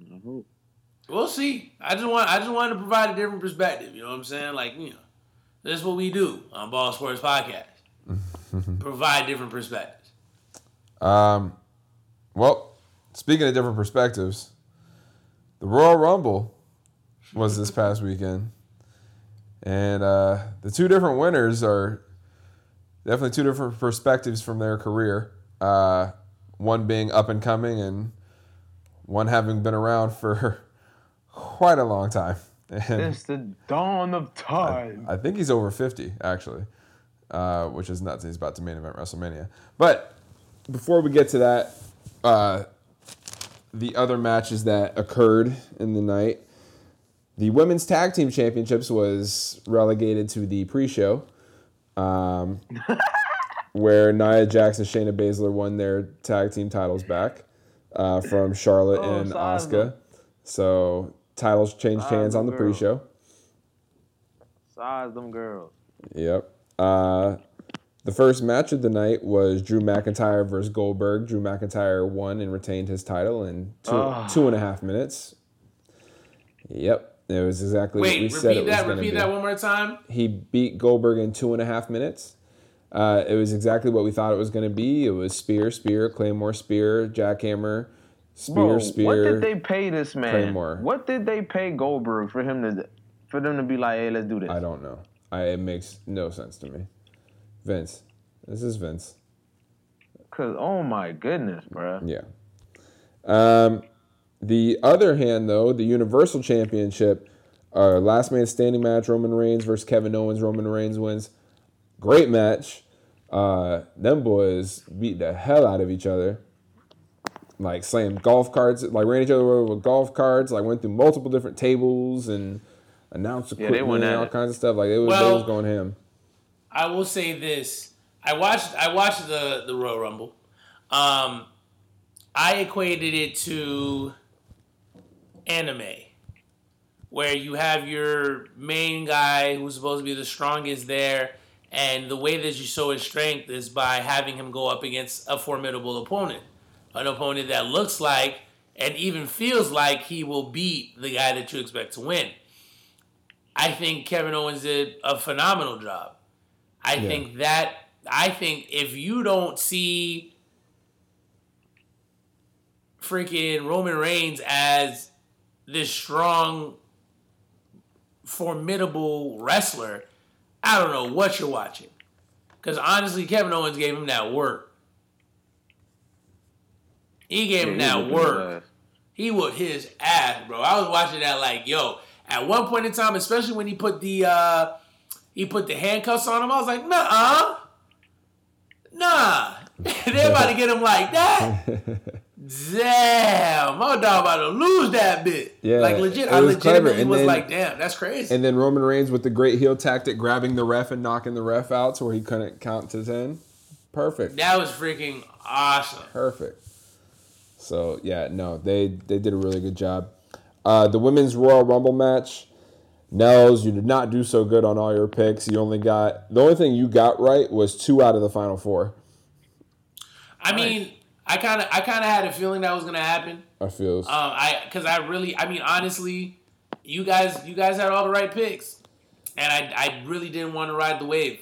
Mm-hmm. We'll see. I just wanted to provide a different perspective. You know what I'm saying? Like, you know, this is what we do on Ball Sports Podcast. Provide different perspectives. Well, speaking of different perspectives, the Royal Rumble was this past weekend, and the two different winners are definitely two different perspectives from their career. One being up and coming, and one having been around for quite a long time. Since the dawn of time. I think he's over 50, actually. Which is nuts. He's about to main event WrestleMania. But before we get to that, the other matches that occurred in the night, the Women's Tag Team Championships was relegated to the pre-show, where Nia Jax and Shayna Baszler won their tag team titles back from Charlotte and Asuka. So titles changed hands on the pre-show. Size them girls. Yep. The first match of the night was Drew McIntyre versus Goldberg. Drew McIntyre won and retained his title in 2.5 minutes. Yep, it was exactly what we said it was going to be. Repeat that one more time. He beat Goldberg in 2.5 minutes. It was exactly what we thought it was going to be. It was spear, claymore, spear, jackhammer, spear, bro, spear. What did they pay this man? Claymore. What did they pay Goldberg for them to be like, hey, let's do this? I don't know. It makes no sense to me. Vince. This is Vince. Because, oh my goodness, bro. Yeah. The other hand, though, the Universal Championship, last man standing match, Roman Reigns versus Kevin Owens. Roman Reigns wins. Great match. Them boys beat the hell out of each other. Like, slammed golf carts. Like, ran each other over with golf carts. Like, went through multiple different tables and announced equipment and all kinds of stuff. Like they was going ham. I will say this. I watched the Royal Rumble. I equated it to anime, where you have your main guy who's supposed to be the strongest there, and the way that you show his strength is by having him go up against a formidable opponent, an opponent that looks like and even feels like he will beat the guy that you expect to win. I think Kevin Owens did a phenomenal job. I think if you don't see freaking Roman Reigns as this strong, formidable wrestler, I don't know what you're watching. Because honestly, Kevin Owens gave him that work. He gave him that work. He whooped his ass, bro. I was watching that like, yo. At one point in time, especially when he put the handcuffs on him, I was like, nah. They're about to get him like that. Damn, my dog about to lose that bit. Yeah, like legit, I legitimately was like, damn, that's crazy. And then Roman Reigns with the great heel tactic, grabbing the ref and knocking the ref out to where he couldn't count to 10. Perfect. That was freaking awesome. Perfect. So yeah, no, they did a really good job. The women's Royal Rumble match, Nels, you did not do so good on all your picks. The only thing you got right was 2 out of the final 4. I mean, I kind of had a feeling that was gonna happen. I feel. Honestly, you guys had all the right picks, and I really didn't want to ride the wave.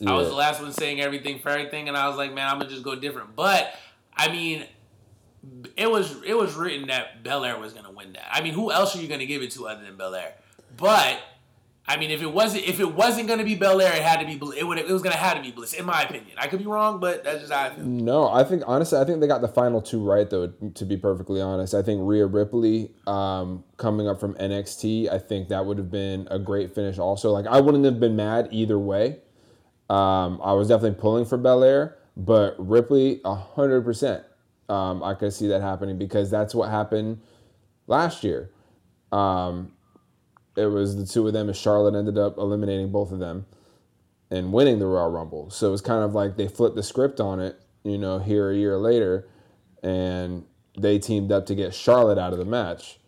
Yeah. I was the last one saying everything for everything, and I was like, man, I'm gonna just go different. But I mean, it was written that Belair was gonna win that. I mean, who else are you gonna give it to other than Belair? But I mean, if it wasn't gonna be Belair, it was gonna have to be Bliss, in my opinion. I could be wrong, but that's just how I feel. No, I think they got the final 2 right, though. To be perfectly honest, I think Rhea Ripley coming up from NXT, I think that would have been a great finish. Also, like I wouldn't have been mad either way. I was definitely pulling for Belair, but Ripley 100%. I could see that happening because that's what happened last year. It was the two of them, and Charlotte ended up eliminating both of them and winning the Royal Rumble. So it was kind of like they flipped the script on it, here a year later, and they teamed up to get Charlotte out of the match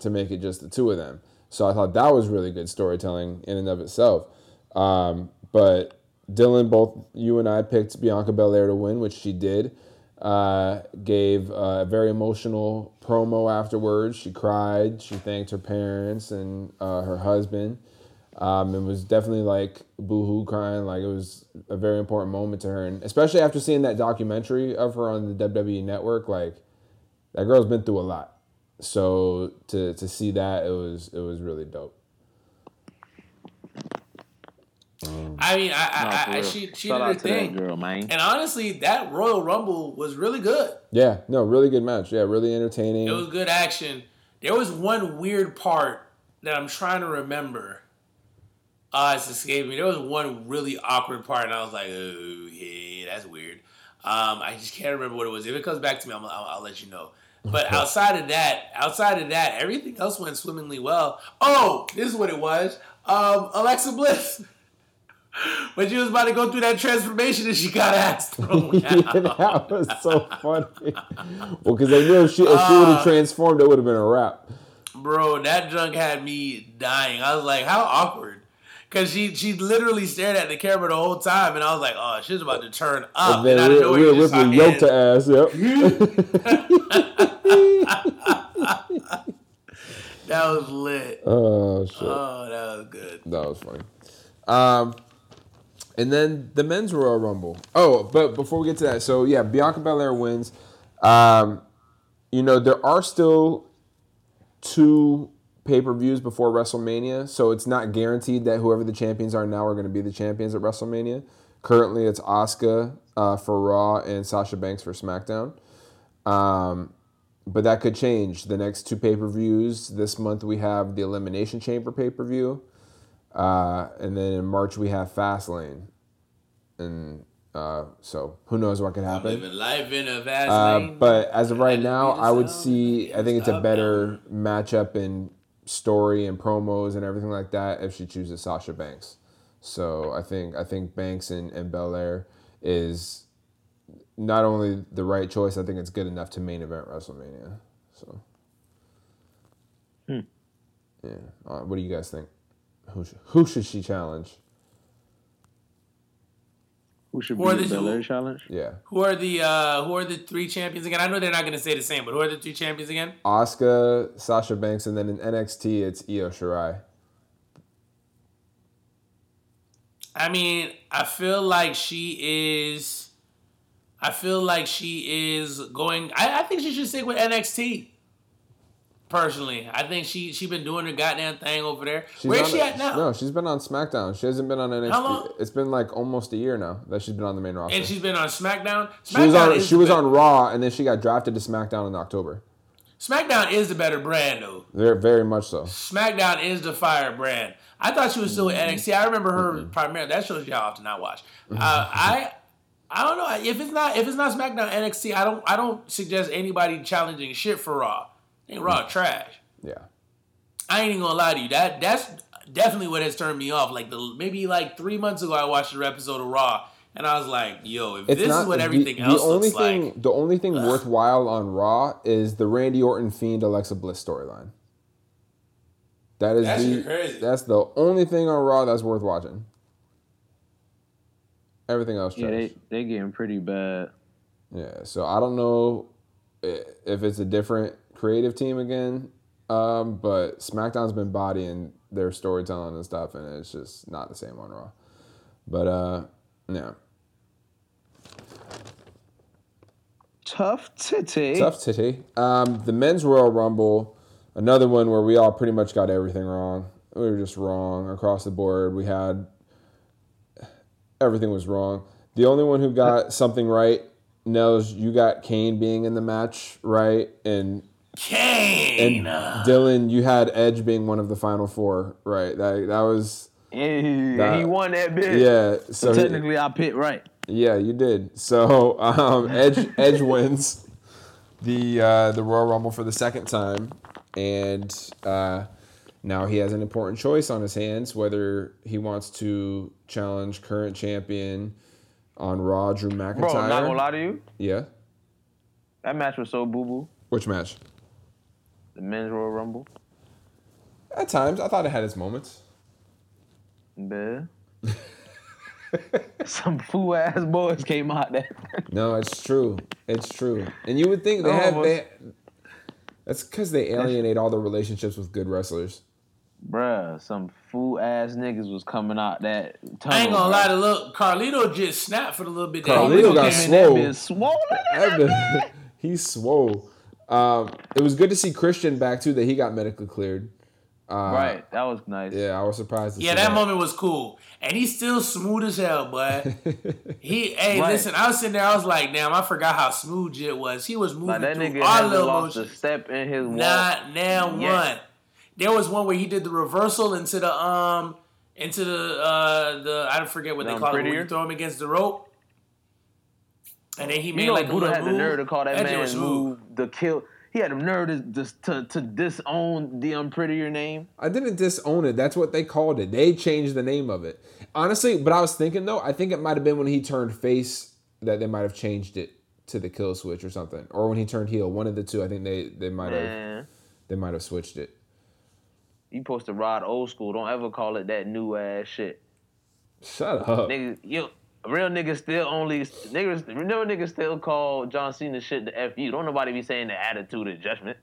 to make it just the two of them. So I thought that was really good storytelling in and of itself. But Dylan, both you and I picked Bianca Belair to win, which she did. Gave a very emotional promo afterwards. She cried. She thanked her parents and her husband. It was definitely like boo-hoo crying. Like it was a very important moment to her, and especially after seeing that documentary of her on the WWE Network. Like that girl's been through a lot. So to see that, it was really dope. I mean, she did her thing, girl, man. And honestly, that Royal Rumble was really good. Yeah, no, really good match. Yeah, really entertaining. It was good action. There was one weird part that I'm trying to remember. It's escaping me. There was one really awkward part, and I was like, "Oh, yeah, that's weird." I just can't remember what it was. If it comes back to me, I'll let you know. But outside of that, everything else went swimmingly well. Oh, this is what it was. Alexa Bliss. When she was about to go through that transformation and she got ass thrown out. Yeah, that was so funny. Well, because they knew if she would have transformed, it would have been a wrap. Bro, that junk had me dying. I was like, how awkward. Because she literally stared at the camera the whole time, and I was like, oh, she's about to turn up. And I didn't know where she was. Yoked her ass, yep. That was lit. Oh, shit. Oh, that was good. That was funny. And then the men's Royal Rumble. Oh, but before we get to that, so yeah, Bianca Belair wins. There are still 2 pay-per-views before WrestleMania, so it's not guaranteed that whoever the champions are now are going to be the champions at WrestleMania. Currently, it's Asuka for Raw and Sasha Banks for SmackDown. But that could change. The next 2 pay-per-views, this month we have the Elimination Chamber pay-per-view. And then in March we have Fastlane, and so who knows what could happen. I'm living life in a Fastlane. But as of right now, I would see. I think it's a better matchup in story and promos and everything like that if she chooses Sasha Banks. So I think Banks and Belair is not only the right choice, I think it's good enough to main event WrestleMania. So, yeah. What do you guys think? Who should she challenge? Who should be the Belair challenge? Yeah. Who are the three champions again? I know they're not going to say the same, but who are the three champions again? Asuka, Sasha Banks, and then in NXT, it's Io Shirai. I mean, I feel like she is going. I think she should stick with NXT. Personally, I think she been doing her goddamn thing over there. Where's she at now? No, she's been on SmackDown. She hasn't been on NXT. How long? It's been like almost a year now that she's been on the main roster. And she's been on SmackDown. She was on Raw, and then she got drafted to SmackDown in October. SmackDown is the better brand, though. They're very much so. SmackDown is the fire brand. I thought she was still with NXT. I remember her primarily. That shows you how often I watch. I don't know if it's not SmackDown NXT. I don't suggest anybody challenging shit for Raw. Ain't Raw trash. Yeah, I ain't even gonna lie to you. That's definitely what has turned me off. Like maybe 3 months ago, I watched an episode of Raw, and I was like, "Yo, if this is what everything else looks like." The only thing worthwhile on Raw is the Randy Orton Fiend Alexa Bliss storyline. That's the only thing on Raw that's worth watching. Everything else, trash. They getting pretty bad. Yeah, so I don't know if it's a different creative team again, but SmackDown's been bodying their storytelling and stuff, and it's just not the same on Raw. But no. Tough titty. The Men's Royal Rumble, another one where we all pretty much got everything wrong. We were just wrong across the board. We had everything was wrong. The only one who got something right, Nels, you got Kane being in the match, right? And Kane. And Dylan, you had Edge being one of the final four, right? That was... he won that bit. Yeah. So technically, I picked right. Yeah, you did. So Edge wins the Royal Rumble for the second time. And now he has an important choice on his hands, whether he wants to challenge current champion on Raw, Drew McIntyre. Bro, I'm not gonna lie to you. Yeah. That match was so boo-boo. Which match? The Men's Royal Rumble. At times, I thought it had its moments. Yeah. Some fool-ass boys came out there. No, it's true. It's true. And you would think they had... That's because they alienate all the relationships with good wrestlers. Bruh, some fool-ass niggas was coming out that tunnel. I ain't gonna lie to look. Carlito just snapped for a little bit. Carlito got swole. He's swole. It was good to see Christian back, too, that he got medically cleared. Right, that was nice. Yeah, I was surprised to see that. Yeah, that moment was cool. And he's still smooth as hell, bud. Listen, I was sitting there, I was like, damn, I forgot how smooth it was. He was moving that through all the emotions. Step in his not now yes. one. There was one where he did the reversal into the I forget what they call it, where you throw him against the rope, and then he made like a little move. Had the nerve to call that man's move the kill. He had the nerve to disown the unprettier name. I didn't disown it. That's what they called it. They changed the name of it, honestly. But I was thinking though, I think it might have been when he turned face that they might have changed it to the kill switch or something, or when he turned heel. One of the two. I think they might have switched it. You supposed to ride old school. Don't ever call it that new ass shit. Shut up. Niggas, real niggas still only... Niggas still call John Cena shit the F.U. Don't nobody be saying the attitude of judgment.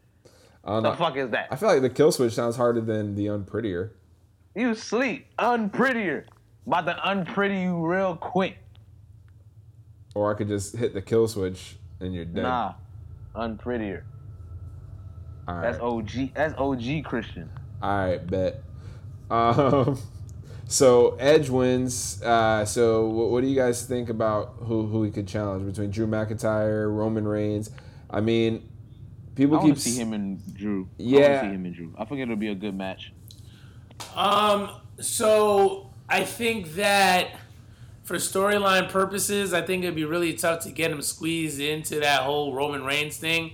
The fuck is that? I feel like the kill switch sounds harder than the unprettier. You sleep. Unprettier. About to unpretty you real quick. Or I could just hit the kill switch and you're dead. Nah. Unprettier. All right. That's OG. That's OG Christian. All right, bet. So Edge wins. So what do you guys think about who he could challenge between Drew McIntyre, Roman Reigns? I mean, people keep see him and Drew. Yeah, I want to see him and Drew. I think it'll be a good match. So I think that for storyline purposes, I think it'd be really tough to get him squeezed into that whole Roman Reigns thing.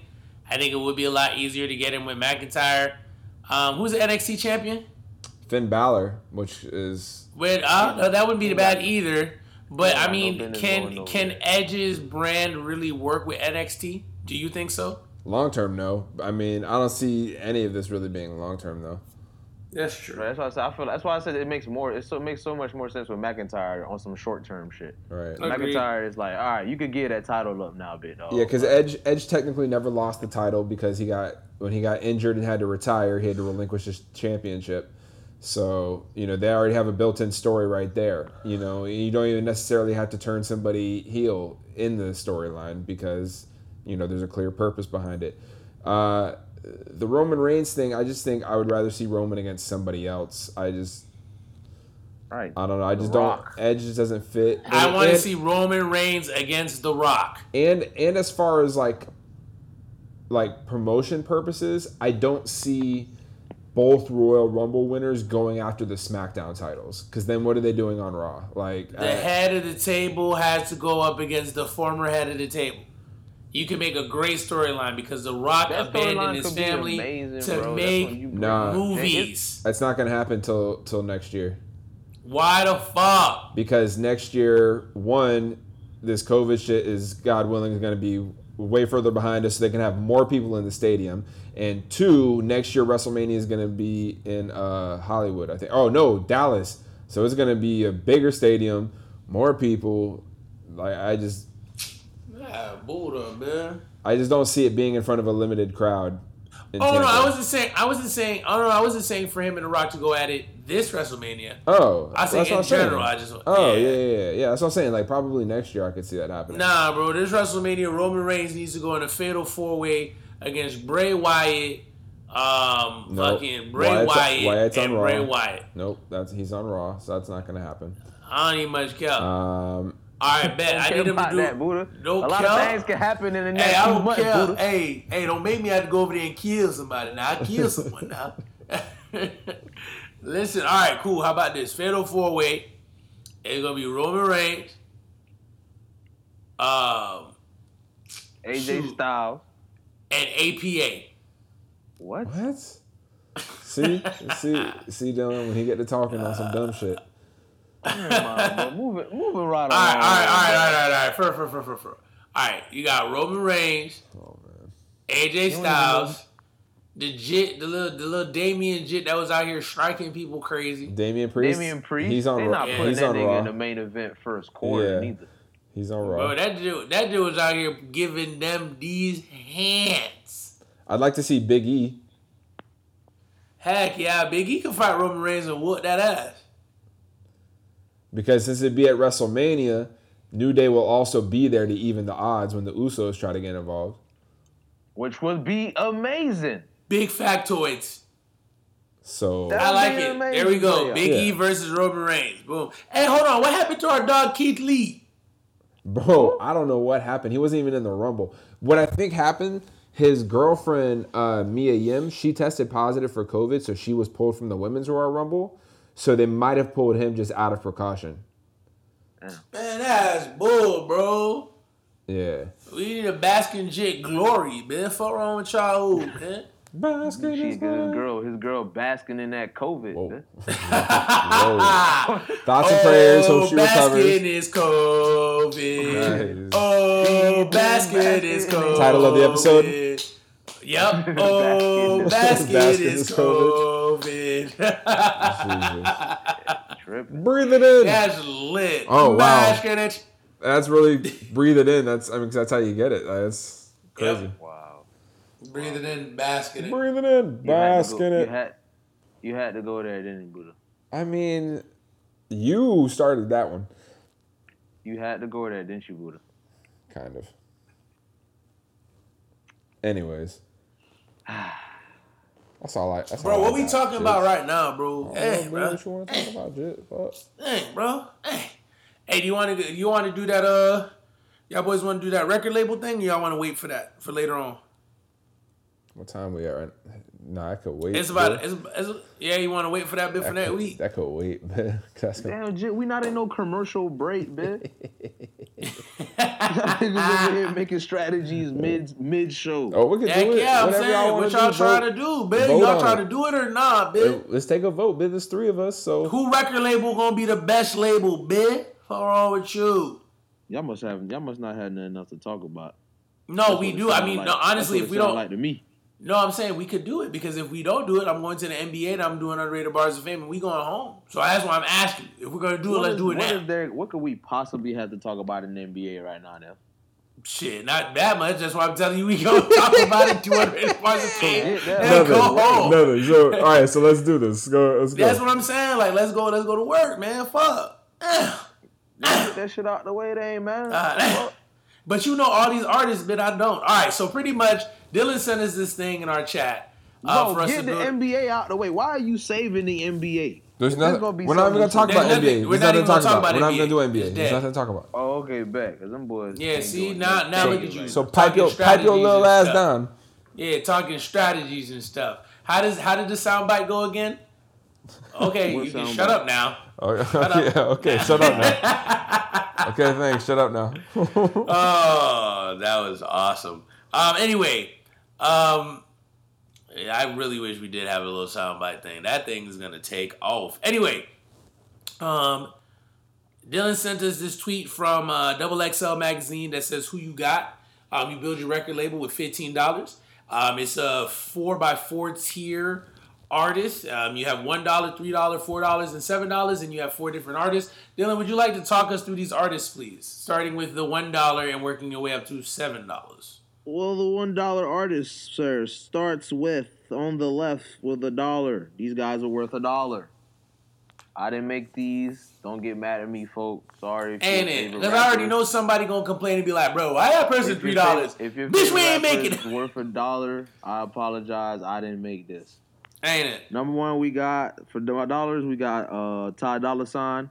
I think it would be a lot easier to get him with McIntyre. Who's the NXT champion? Finn Balor, which is... That wouldn't be bad either. But I mean, can Edge's brand really work with NXT? Do you think so? Long term, no. I mean, I don't see any of this really being long term, though. That's true. Right, that's why I said. That's why I said it makes more. It makes so much more sense with McIntyre on some short term shit. Right. Agreed. McIntyre is like, all right, you could give that title up now, a bit, dog. Yeah, because Edge technically never lost the title because when he got injured and had to retire, he had to relinquish his championship. So they already have a built-in story right there. You don't even necessarily have to turn somebody heel in the storyline because there's a clear purpose behind it. The Roman Reigns thing, I just think I would rather see Roman against somebody else. I don't know. I just don't. Edge just doesn't fit. I want to see Roman Reigns against The Rock. And as far as like promotion purposes, I don't see both Royal Rumble winners going after the SmackDown titles. Because then what are they doing on Raw? Like the head of the table has to go up against the former head of the table. You can make a great storyline because The Rock abandoned his family to make movies. That's not going to happen till next year. Why the fuck? Because next year, this COVID shit is, God willing, going to be way further behind us so they can have more people in the stadium. And 2, next year WrestleMania is going to be in Hollywood, I think. Oh, no, Dallas. So it's going to be a bigger stadium, more people. Like, I just don't see it being in front of a limited crowd. I wasn't saying for him and The Rock to go at it this WrestleMania. Oh, I said in general. Yeah, that's what I'm saying. Like probably next year, I could see that happening. Nah, bro, this WrestleMania, Roman Reigns needs to go in a fatal 4-way against Bray Wyatt, Bray Wyatt. Nope, he's on Raw, so that's not gonna happen. I don't even much care. All right, bet. I need him to do that, Buddha. A lot of things can happen in the next few months, Buddha. Hey, don't make me have to go over there and kill somebody. Now, I kill someone now. Listen, all right, cool. How about this? Fatal 4-way. It's going to be Roman Reigns. AJ Styles. And APA. What? See, Dylan, when he get to talking on some dumb shit. Moving right along. All right. For. All right, you got Roman Reigns, AJ Styles, the little Damian Jit that was out here striking people crazy. Damian Priest. He's on. They're not putting that nigga in the main event first quarter neither. He's on Raw. Bro, that dude was out here giving them these hands. I'd like to see Big E. Heck yeah, Big E can fight Roman Reigns and whoop that ass. Because since it'd be at WrestleMania, New Day will also be there to even the odds when the Usos try to get involved. Which would be amazing. Big factoids. So I like it. There we go. Playoff. Big E versus Roman Reigns. Boom. Hey, hold on. What happened to our dog Keith Lee? Bro, I don't know what happened. He wasn't even in the Rumble. What I think happened, his girlfriend, Mia Yim, she tested positive for COVID, so she was pulled from the Women's Royal Rumble. So they might have pulled him just out of precaution. Man, that's bull, bro. Yeah. We need a Baskin Jit glory, man. Fuck wrong with y'all, man. Baskin Jit girl. His girl basking in that COVID. Whoa. Man. Whoa. Thoughts and prayers. Hope she recovers. Baskin is COVID. Right. Oh, Baskin is COVID. Title of the episode. Yep. Oh, basket is COVID. COVID. Breathe it in. That's lit. Oh, wow. That's really breathe it in. Cause that's how you get it. That's crazy. Yep. Wow. Breathe it in, basket it. Breathe it in, basket it. You had to go there, didn't you, Buddha? I mean, you started that one. You had to go there, didn't you, Buddha? Kind of. Anyways. That's all I got. We talking about right now, bro? Hey, bro. What you want to talk about, Jit? Fuck. Hey, bro. Hey, do you want to do that? Y'all boys want to do that record label thing? Or y'all want to wait for that for later on? What time we are? Nah, I could wait. You want to wait for that bit for that week? That could wait, man. Damn, Jit, we not in no commercial break, man. Niggas over here making strategies mid show. Oh, we can do it. Yeah, I'm saying what y'all trying to do, man. Y'all trying to do it or not, man? Let's take a vote, man. There's 3 of us, so who record label gonna be the best label, man? What's wrong with you? Y'all must not have nothing else to talk about. No, we do. I mean, like, no, honestly, if we don't like to me. No, I'm saying we could do it because if we don't do it, I'm going to the NBA and I'm doing Underrated Bars of Fame and we going home. So that's why I'm asking. If we're going to do it, let's do it now. What could we possibly have to talk about in the NBA right now, now? Shit, not that much. That's why I'm telling you we going to talk about it 200 parts of fame and go home. No. All right, so let's do this. Let's go. That's what I'm saying. Like, let's go to work, man. Fuck. Get that shit out the way, they ain't man. But you know all these artists, but I don't. All right, so pretty much Dylan sent us this thing in our chat. Bro, get the NBA out the way. Why are you saving the NBA? We're not even going to talk about NBA. We're not even going to do NBA. There's nothing to talk about. Oh, okay, bet. Because them boys... Yeah, see, now look at you. So pipe your little ass down. Yeah, talking strategies and stuff. How did the soundbite go again? Okay, you can shut up now. Okay, shut up now. Okay, thanks. Shut up now. Oh, that was awesome. Anyway, I really wish we did have a little soundbite thing. That thing is going to take off. Anyway, Dylan sent us this tweet from XXL Magazine that says, who you got? You build your record label with $15. It's a 4x4 tier artist. You have $1, $3, $4, and $7, and you have 4 different artists. Dylan, would you like to talk us through these artists, please? Starting with the $1 and working your way up to $7. Well, the $1 artist, sir, starts with, on the left, with $1. These guys are worth $1. I didn't make these. Don't get mad at me, folks. Sorry. Because I already know somebody going to complain and be like, bro, why that person $3? Bitch, we ain't making it. Worth $1, I apologize. I didn't make this. Ain't it? Number one, we got, for $1, we got Ty Dolla $ign,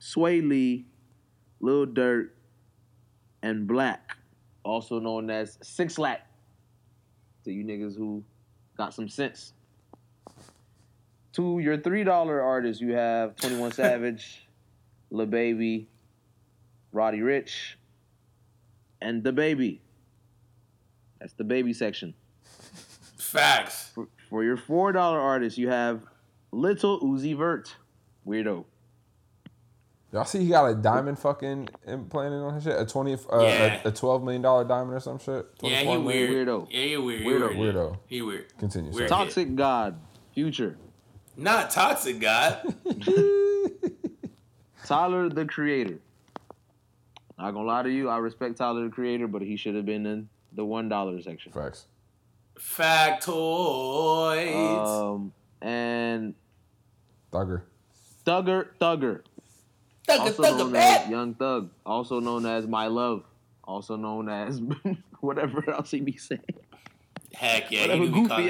Sway Lee, Lil Durk, and Black. Also known as Six Lack. To you niggas who got some sense. To your $3 artists, you have 21 Savage, Lil Baby, Roddy Ricch, and The Baby. That's the Baby section. Facts. For your $4 artists, you have Little Uzi Vert. Weirdo. Y'all see he got a diamond fucking implanted on his shit? A $12 million diamond or some shit? Yeah, he weird. Weirdo. Yeah, he weird. Weirdo. He weird. Continue. Weird. Toxic God. Future. Not Toxic God. Tyler, the Creator. Not gonna lie to you, I respect Tyler, the Creator, but he should have been in the $1 section. Facts. Factoids. And... Thugger. Also known as Young Thug, also known as My Love, also known as whatever else he be saying. Heck yeah, he do be calling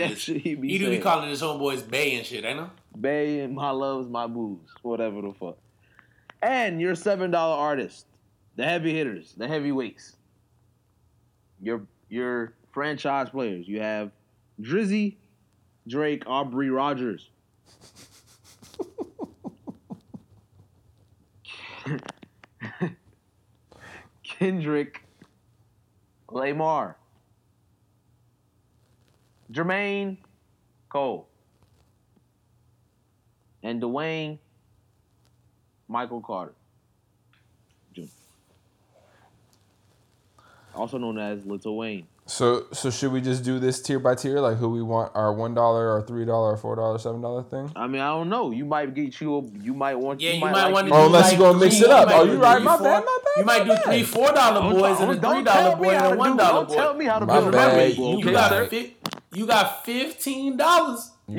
his homeboys Bay and shit, ain't he? Bay and My Loves, My Booze, whatever the fuck. And your $7 artist, the heavy hitters, the heavyweights, your franchise players. You have Drizzy, Drake, Aubrey Rogers. Kendrick Lamar, Jermaine Cole, and Dwayne Michael Carter Jr., also known as Little Wayne. So should we just do this tier by tier, like who we want, our $1, our $3, $4, $7 thing? I mean, I don't know. You might want to. Oh, unless you're gonna mix it up. Oh, you right? My bad. You might do $3, $4 boys and a $3 boy and a $1 boy. Don't tell me how to build a label. You got $15. You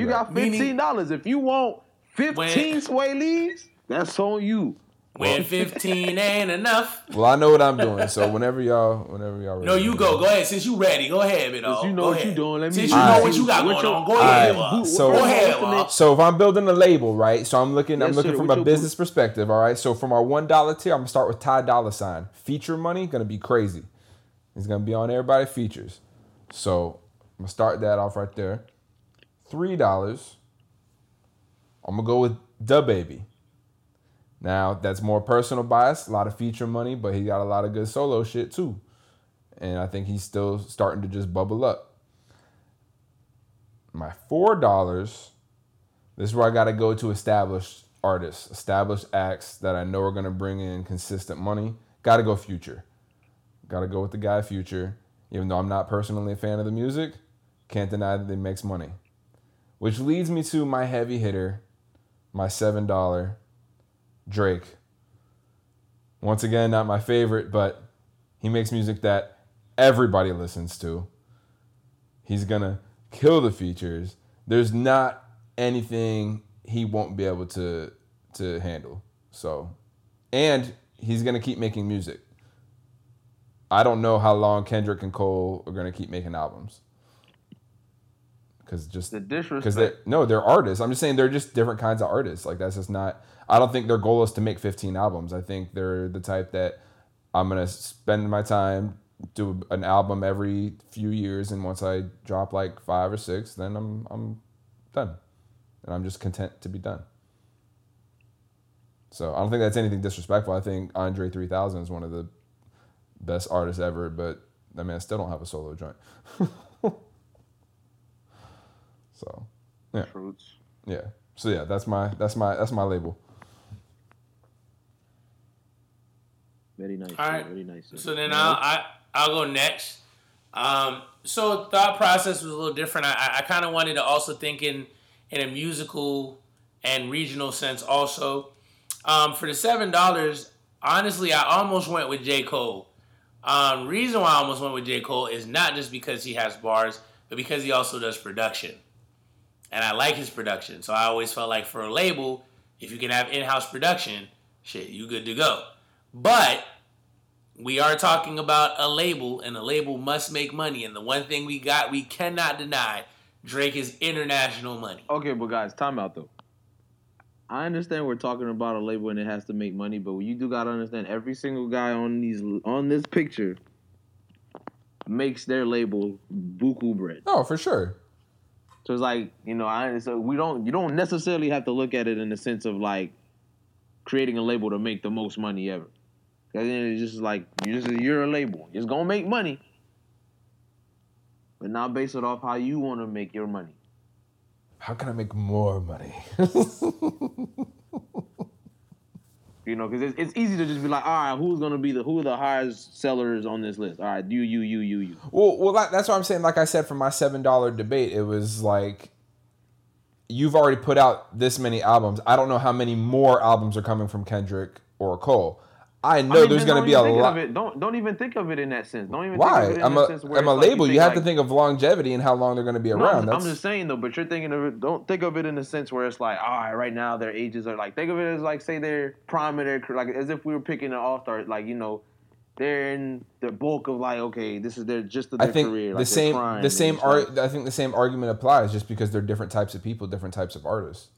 got $15. If you want 15 Sway Lees, that's on you. When 15 ain't enough. Well, I know what I'm doing, so whenever y'all ready. No, you go. Go ahead. Since you ready, go ahead, man. Since you know what you doing, let me. Since you know what you got going on, go ahead. So if I'm building a label, right? So I'm looking from a business perspective, all right? So from our $1 tier, I'm going to start with Ty Dolla $ign. Feature money, going to be crazy. He's going to be on everybody's features. So I'm going to start that off right there. $3. I'm going to go with Da Baby. Now, that's more personal bias, a lot of feature money, but he got a lot of good solo shit too. And I think he's still starting to just bubble up. My $4, this is where I got to go to establish artists, established acts that I know are going to bring in consistent money, got to go Future. Got to go with the guy Future. Even though I'm not personally a fan of the music, can't deny that it makes money. Which leads me to my heavy hitter, my $7, Drake. Once again, not my favorite, but he makes music that everybody listens to. He's going to kill the features. There's not anything he won't be able to handle. So, and he's going to keep making music. I don't know how long Kendrick and Cole are going to keep making albums. Because just the disrespect. Cause they're artists. I'm just saying they're just different kinds of artists. Like, that's just not... I don't think their goal is to make 15 albums. I think they're the type that I'm going to spend my time, do an album every few years, and once I drop like 5 or 6, then I'm done. And I'm just content to be done. So I don't think that's anything disrespectful. I think Andre 3000 is one of the best artists ever, but I mean, I still don't have a solo joint. So, yeah. Truths. Yeah. So yeah, that's my label. Very nice. All right. Very nice. So then I'll go next. So thought process was a little different. I kind of wanted to also think in a musical and regional sense also. For the $7, honestly, I almost went with J. Cole. Reason why I almost went with J. Cole is not just because he has bars, but because he also does production. And I like his production. So I always felt like for a label, if you can have in-house production, shit, you good to go. But we are talking about a label, and a label must make money. And the one thing we cannot deny, Drake is international money. Okay, but guys, time out though. I understand we're talking about a label and it has to make money, but you do gotta understand every single guy on this picture makes their label buku bread. Oh, for sure. So it's like, you know, you don't necessarily have to look at it in the sense of like creating a label to make the most money ever. Because then it's just like you're a label. It's gonna make money, but now base it off how you want to make your money. How can I make more money? You know, because it's easy to just be like, all right, who's gonna be who are the highest sellers on this list? All right, you. Well, that's what I'm saying. Like I said, for my $7 debate, it was like, you've already put out this many albums. I don't know how many more albums are coming from Kendrick or Cole. I mean, there's going to be a lot. Don't even think of it in that sense. Don't even. Why? Think of it in that sense where I'm a label. You have to think of longevity and how long they're going to be around. No, I'm just saying though. But you're thinking of it. Don't think of it in the sense where it's like, all right, right now their ages are like. Think of it as like, say their prime of their career, like as if we were picking an all-star. Like, you know, they're in the bulk of like, okay, this is their just their career. Like I think the same argument applies just because they're different types of people, different types of artists.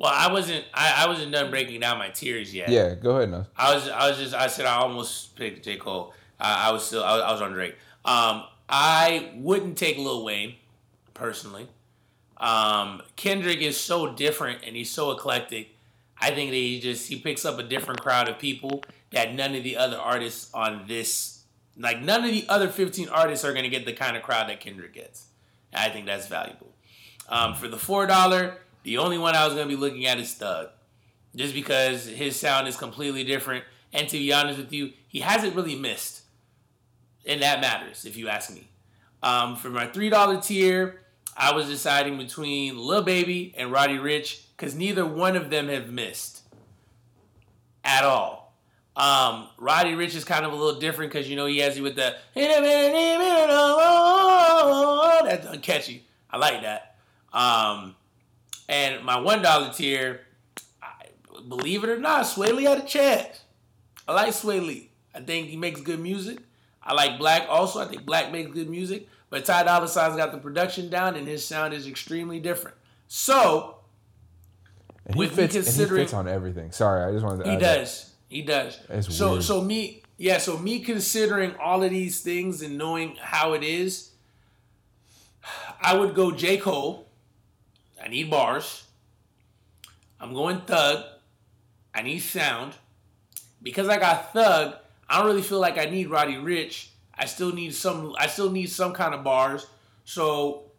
Well, I wasn't done breaking down my tiers yet. Yeah, go ahead, now. I said I almost picked J. Cole. I was on Drake. I wouldn't take Lil Wayne, personally. Kendrick is so different and he's so eclectic. I think that he picks up a different crowd of people that none of the other artists on this, like none of the other 15 artists are going to get the kind of crowd that Kendrick gets. I think that's valuable. For the $4. The only one I was going to be looking at is Thug, just because his sound is completely different. And to be honest with you, he hasn't really missed. And that matters, if you ask me. For my $3 tier, I was deciding between Lil Baby and Roddy Ricch, because neither one of them have missed at all. Roddy Ricch is kind of a little different because, you know, he has you with the... That's catchy. I like that. And my $1 tier, believe it or not, Sway Lee had a chance. I like Sway Lee. I think he makes good music. I like Black also. I think Black makes good music. But Ty Dolla $ign's got the production down, and his sound is extremely different. So, he fits on everything. Sorry, I just wanted to add that. He does. It's weird. So me considering all of these things and knowing how it is, I would go J. Cole. I need bars. I'm going Thug. I need sound. Because I got Thug, I don't really feel like I need Roddy Ricch. I still need some kind of bars. So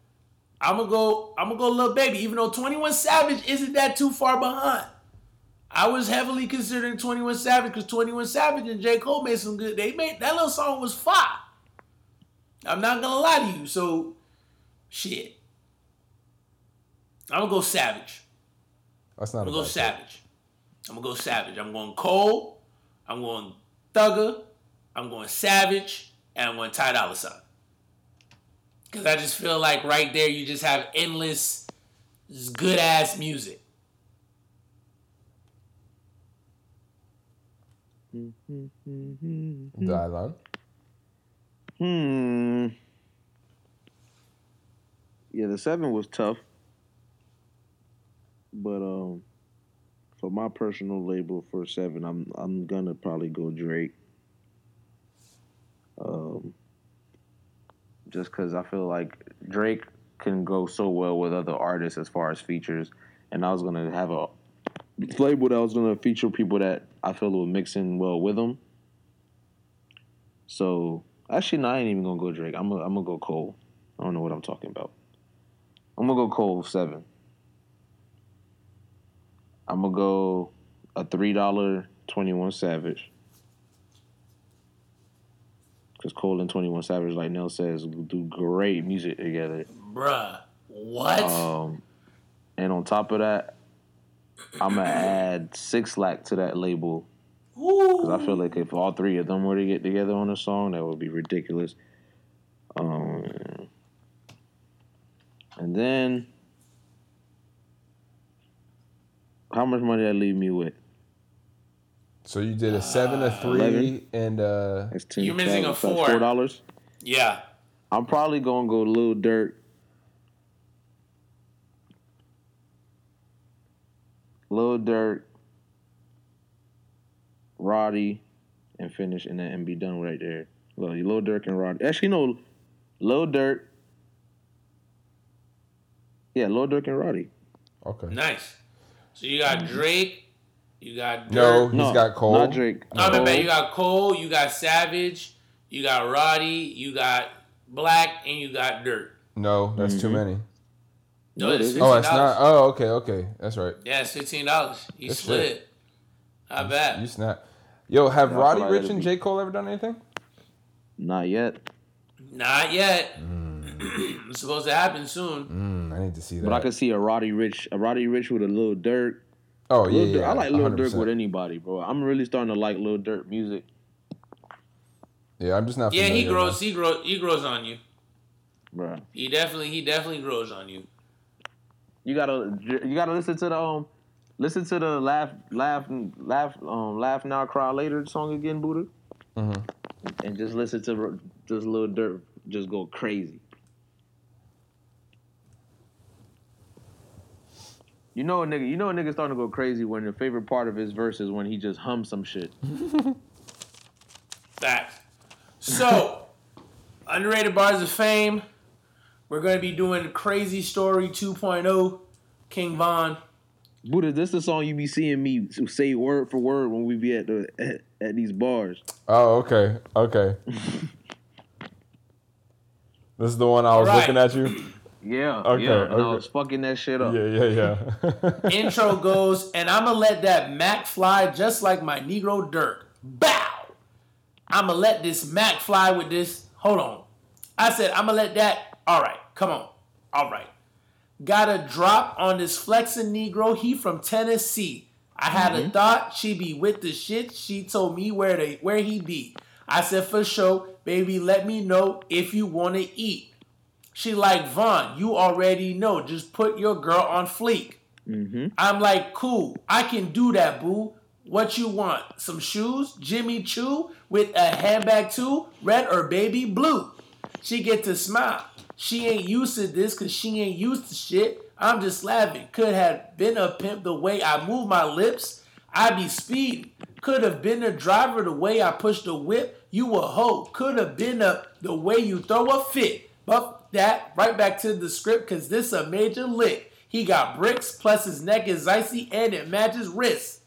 I'm gonna go Lil Baby, even though 21 Savage isn't that too far behind. I was heavily considering 21 Savage because 21 Savage and J. Cole made some good. They made that little song was fire. I'm not gonna lie to you. So, shit, I'm gonna go Savage. That's not. I'm gonna go Savage. I'm gonna go Savage. I'm going Cole. I'm going Thugger. I'm going Savage, and I'm going Ty Dolla $ign. Because I just feel like right there you just have endless good-ass music. Dialogue? Yeah, the 7 was tough. But for my personal label for 7, I'm going to probably go Drake. Just because I feel like Drake can go so well with other artists as far as features. And I was going to have a label that I was going to feature people that I feel were mixing well with them. So, actually, no, I ain't even going to go Drake. I'm going to go Cole. I don't know what I'm talking about. I'm going to go Cole 7. I'm going to go a $3 21 Savage. Because Cole and 21 Savage, like Nell says, do great music together. Bruh, what? And on top of that, I'm going to add 6 Lack to that label. Because I feel like if all three of them were to get together on a song, that would be ridiculous. And then, how much money did that leave me with? So you did a 7, a 3, 11, and that's 10, you're missing a 4. $4? Yeah. I'm probably going to go Lil Durk. Roddy, and finish in that and be done right there. Lil Durk and Roddy. Actually, no. Lil Durk. Yeah, Lil Durk and Roddy. Okay. Nice. So you got Drake. You got Durk. No, he's got Cole. Not Drake. No, man, you got Cole, you got Savage, you got Roddy, you got Black, and you got Durk. No, that's too many. No, it's $15. Oh, it's not. Oh, okay. That's right. Yeah, it's $15. He that's slid. Shit. I bet. You snap. Yo, have Roddy Ricch and J. Cole ever done anything? Not yet. It's supposed to happen soon. I need to see that. But I could see a Roddy Ricch with a Lil Durk. Oh, yeah. I like Lil 100%. Durk with anybody, bro. I'm really starting to like Lil Durk music. Yeah, I'm just not familiar. Yeah, he grows. Man. He grows on you, bro. He definitely grows on you. You gotta listen to the laugh now, cry later song again, Buddha. Mm-hmm. And just listen to just Lil Durk just go crazy. You know a nigga starting to go crazy when your favorite part of his verse is when he just hums some shit. Facts. So, underrated bars of fame. We're going to be doing Crazy Story 2.0, King Von. Buddha, this is the song you be seeing me say word for word when we be at these bars. Oh, okay. This is the one I was looking at you? Yeah, okay. And I was fucking that shit up. Yeah. Intro goes, and I'ma let that Mac fly just like my Negro Durk. Bow! I'ma let this Mac fly with this. Hold on. I said, I'ma let that. All right, come on. All right. Got a drop on this flexin' Negro. He from Tennessee. I had a thought she be with the shit. She told me where he be. I said, for sure, baby, let me know if you want to eat. She like, Vaughn, you already know. Just put your girl on fleek. Mm-hmm. I'm like, cool. I can do that, boo. What you want? Some shoes? Jimmy Choo with a handbag too? Red or baby blue? She get to smile. She ain't used to this because she ain't used to shit. I'm just laughing. Could have been a pimp the way I move my lips. I be speeding. Could have been a driver the way I push the whip. You a hoe. Could have been the way you throw a fit. Up that right back to the script, cause this a major lick. He got bricks, plus his neck is icy and it matches wrists.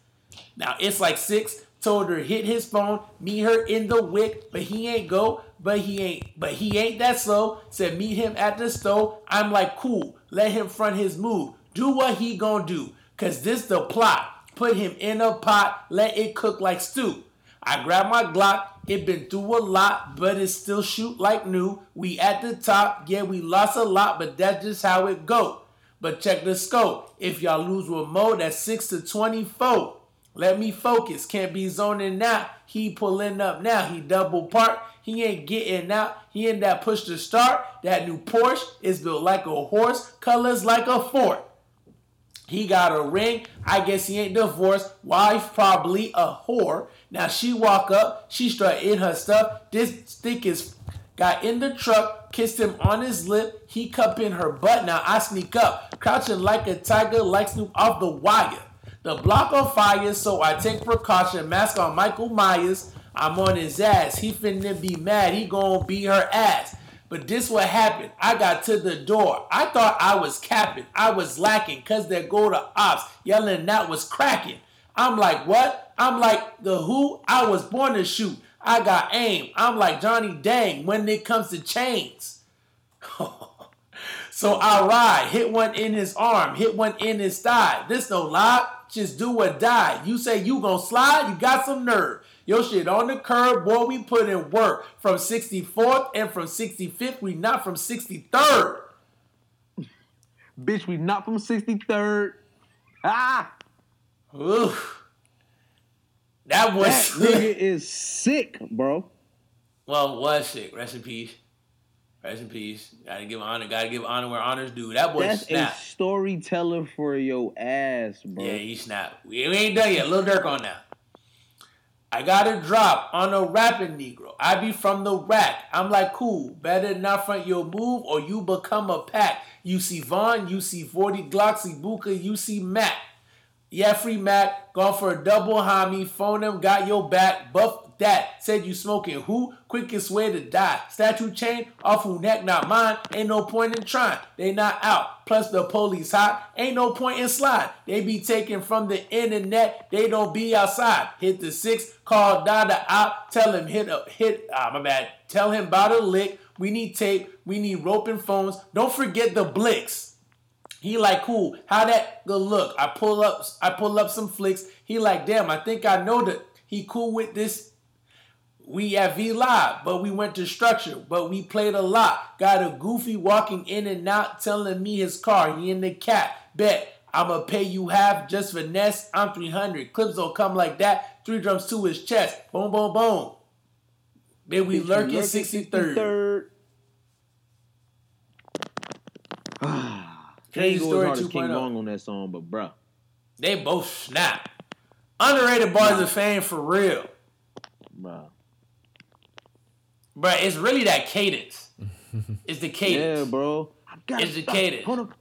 Now it's like 6 told her hit his phone, meet her in the wick, but he ain't go, but he ain't that slow. Said meet him at the store. I'm like, cool, let him front his move. Do what he gonna do, cause this the plot. Put him in a pot, let it cook like stew. I grab my Glock, it been through a lot, but it still shoot like new. We at the top, yeah, we lost a lot, but that's just how it go. But check the scope. If y'all lose with Mo, that's 6-24. Let me focus. Can't be zoning now. He pulling up now. He double parked. He ain't getting out. He in that push to start. That new Porsche is built like a horse. Colors like a fort. He got a ring. I guess he ain't divorced. Wife probably a whore. Now she walk up. She strut in her stuff. This stick is got in the truck. Kissed him on his lip. He cup in her butt. Now I sneak up. Crouching like a tiger. Like Snoop off the wire. The block on fire, so I take precaution. Mask on Michael Myers. I'm on his ass. He finna be mad. He gon' beat her ass. But this what happened. I got to the door. I thought I was capping. I was lacking. Cause there go the ops. Yelling that was cracking. I'm like, what? I'm like the who? I was born to shoot. I got aim. I'm like Johnny Dang when it comes to chains. So I ride. Hit one in his arm. Hit one in his thigh. This no lie. Just do or die. You say you gon' slide, you got some nerve. Your shit on the curb, boy, we put in work. From 64th and from 65th, we not from 63rd. Bitch, we not from 63rd. Ah! Oof. That was sick. Nigga is sick, bro. Well, was sick. Rest in peace. Rest in peace. Gotta give honor. Gotta give honor where honor's due. That boy snapped. That's a storyteller for your ass, bro. Yeah, he snapped. We ain't done yet. Lil Durk on that. I got a drop on a rapping Negro. I be from the rack. I'm like, cool. Better not front your move or you become a pack. You see Von, you see 40 Glocks, Ibuka, you see Mac. Yeah, free Mac. Gone for a double homie. Phone him, got your back. Buff that said you smoking who? Quickest way to die. Statue chain off who neck, not mine. Ain't no point in trying. They not out. Plus the police hot. Ain't no point in slide. They be taken from the internet. They don't be outside. Hit the six. Call Dada out. Tell him Tell him about a lick. We need tape. We need rope and phones. Don't forget the blicks. He like, cool. How that good look? I pull up some flicks. He like, damn. I think I know that. He cool with this. We at V Live, but we went to structure, but we played a lot. Got a goofy walking in and out, telling me his car, he in the cat. Bet, I'ma pay you half, just finesse, I'm 300. Clips don't come like that, 3 drums to his chest. Boom, boom, boom. Then we lurking 63rd. Crazy story 2.0. King Von on that song, but bruh. They both snap. Underrated bars of fame for real. Bruh. Bro, it's really that cadence. It's the cadence. Yeah, bro. It's the cadence. Hold on.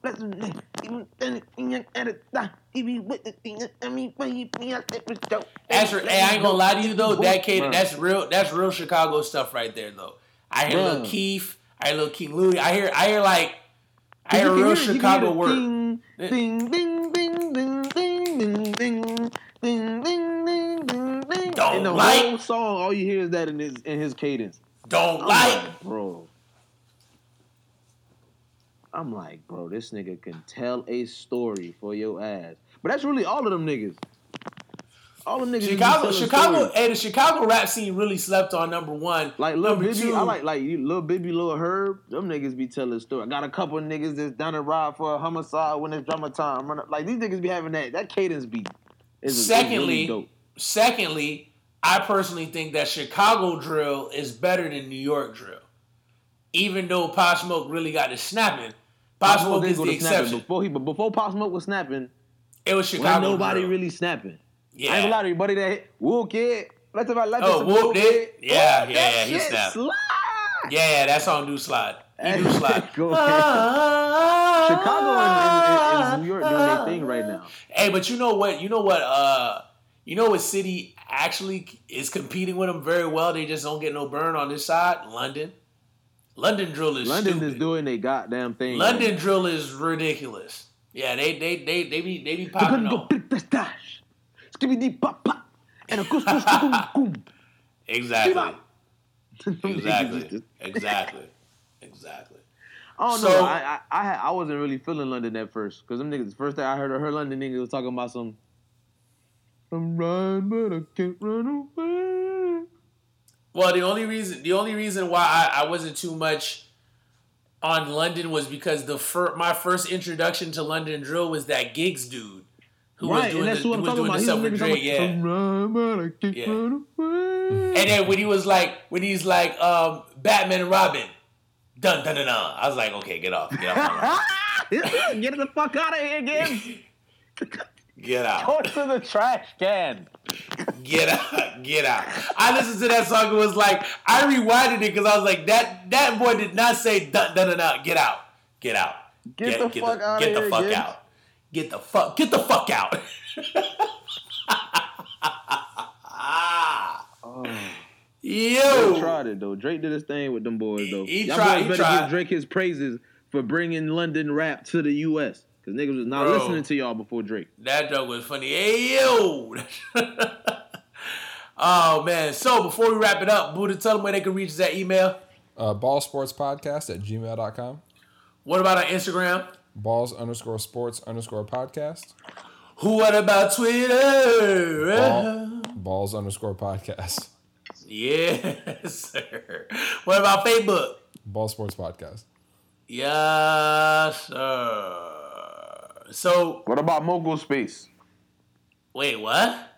Actually, hey, I ain't gonna lie to you though. That cadence, that's real Chicago stuff right there though. I hear Lil Keith. I hear Lil King Louie. I hear real Chicago work. Ding, ding, ding, ding, ding, ding, ding, ding, ding, ding. Don't the whole song, all you hear is that in his cadence. Don't like, bro. I'm like, bro, this nigga can tell a story for your ass. But that's really all of them niggas. All of them niggas. Chicago, hey, the Chicago rap scene really slept on number one. Like Lil Baby, I like Lil Baby, Lil Herb. Them niggas be telling stories. I got a couple of niggas that's down to ride for a homicide when it's drama time. Like these niggas be having that cadence beat. Secondly. I personally think that Chicago drill is better than New York drill. Even though Pop Smoke really got to snapping. Pop Smoke is the exception. Before Pop Smoke was snapping, it was Chicago nobody drill. Really snapping. Yeah. I ain't gonna lie to you, buddy, that hit, whoop it. Let's have whoop it. Yeah, he snapped. Slide. Yeah, that song do slide. He do slide. Chicago and New York doing their thing right now. Hey, but you know what? You know what city actually is competing with them very well? They just don't get no burn on this side. London. London drill is London stupid. Is doing their goddamn thing. London man. Drill is ridiculous. Yeah, they be popping on. Skibidi pop pop. and a goose, goose, goose, goose. Exactly. Oh no, so, I wasn't really feeling London at first because them niggas. The first thing I heard of her London niggas was talking about some. I'm running, but I can't run away. Well, the only reason why I wasn't too much on London was because my first introduction to London Drill was that Gigs dude who was doing the stuff with Drake. Yeah. I'm running, but I can't run away. And then when he's like Batman and Robin. Dun, dun, dun, dun. I was like, okay, get off. Get the fuck out of here, again. Get out. Go to the trash can. Get out. I listened to that song and was like, I rewinded it because I was like, that boy did not say dun, dun, dun, dun. Get out. Get the fuck out. Yo, Drake tried it though. Drake did his thing with them boys though. Y'all boys better give Drake his praises for bringing London rap to the U.S. because niggas was not listening to y'all before Drake. That joke was funny. Hey yo. Oh man. So before we wrap it up, Buddha, tell them where they can reach us at email. Ballsportspodcast@gmail.com. What about our Instagram? Balls_sports_podcast. What about Twitter? Balls_podcast. Yes, sir. What about Facebook? Ball Sports Podcast. Yes, sir. So, what about Mogul Space? Wait, what?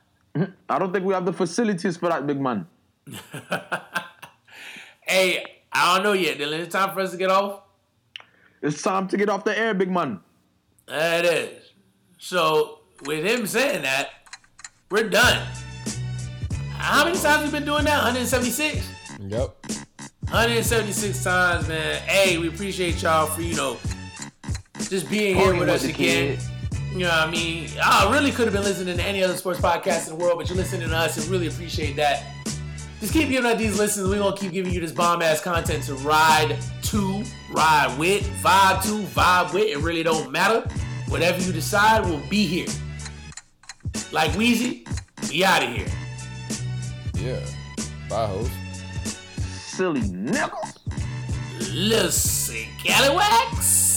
I don't think we have the facilities for that, big man. Hey, I don't know yet, Dylan. It's time for us to get off. It's time to get off the air, big man. It is. So, with him saying that, we're done. How many times we been doing that? 176? Yep. 176 times, man. Hey, we appreciate y'all for, just being here with us again. You know what I mean? I really could have been listening to any other sports podcast in the world, but you're listening to us and really appreciate that. Just keep giving us these listens. We're going to keep giving you this bomb-ass content to ride with, vibe with. It really don't matter. Whatever you decide, we'll be here. Like Weezy, be out of here. Yeah. Bye, hoes. Silly nipples. Little sick alleywags.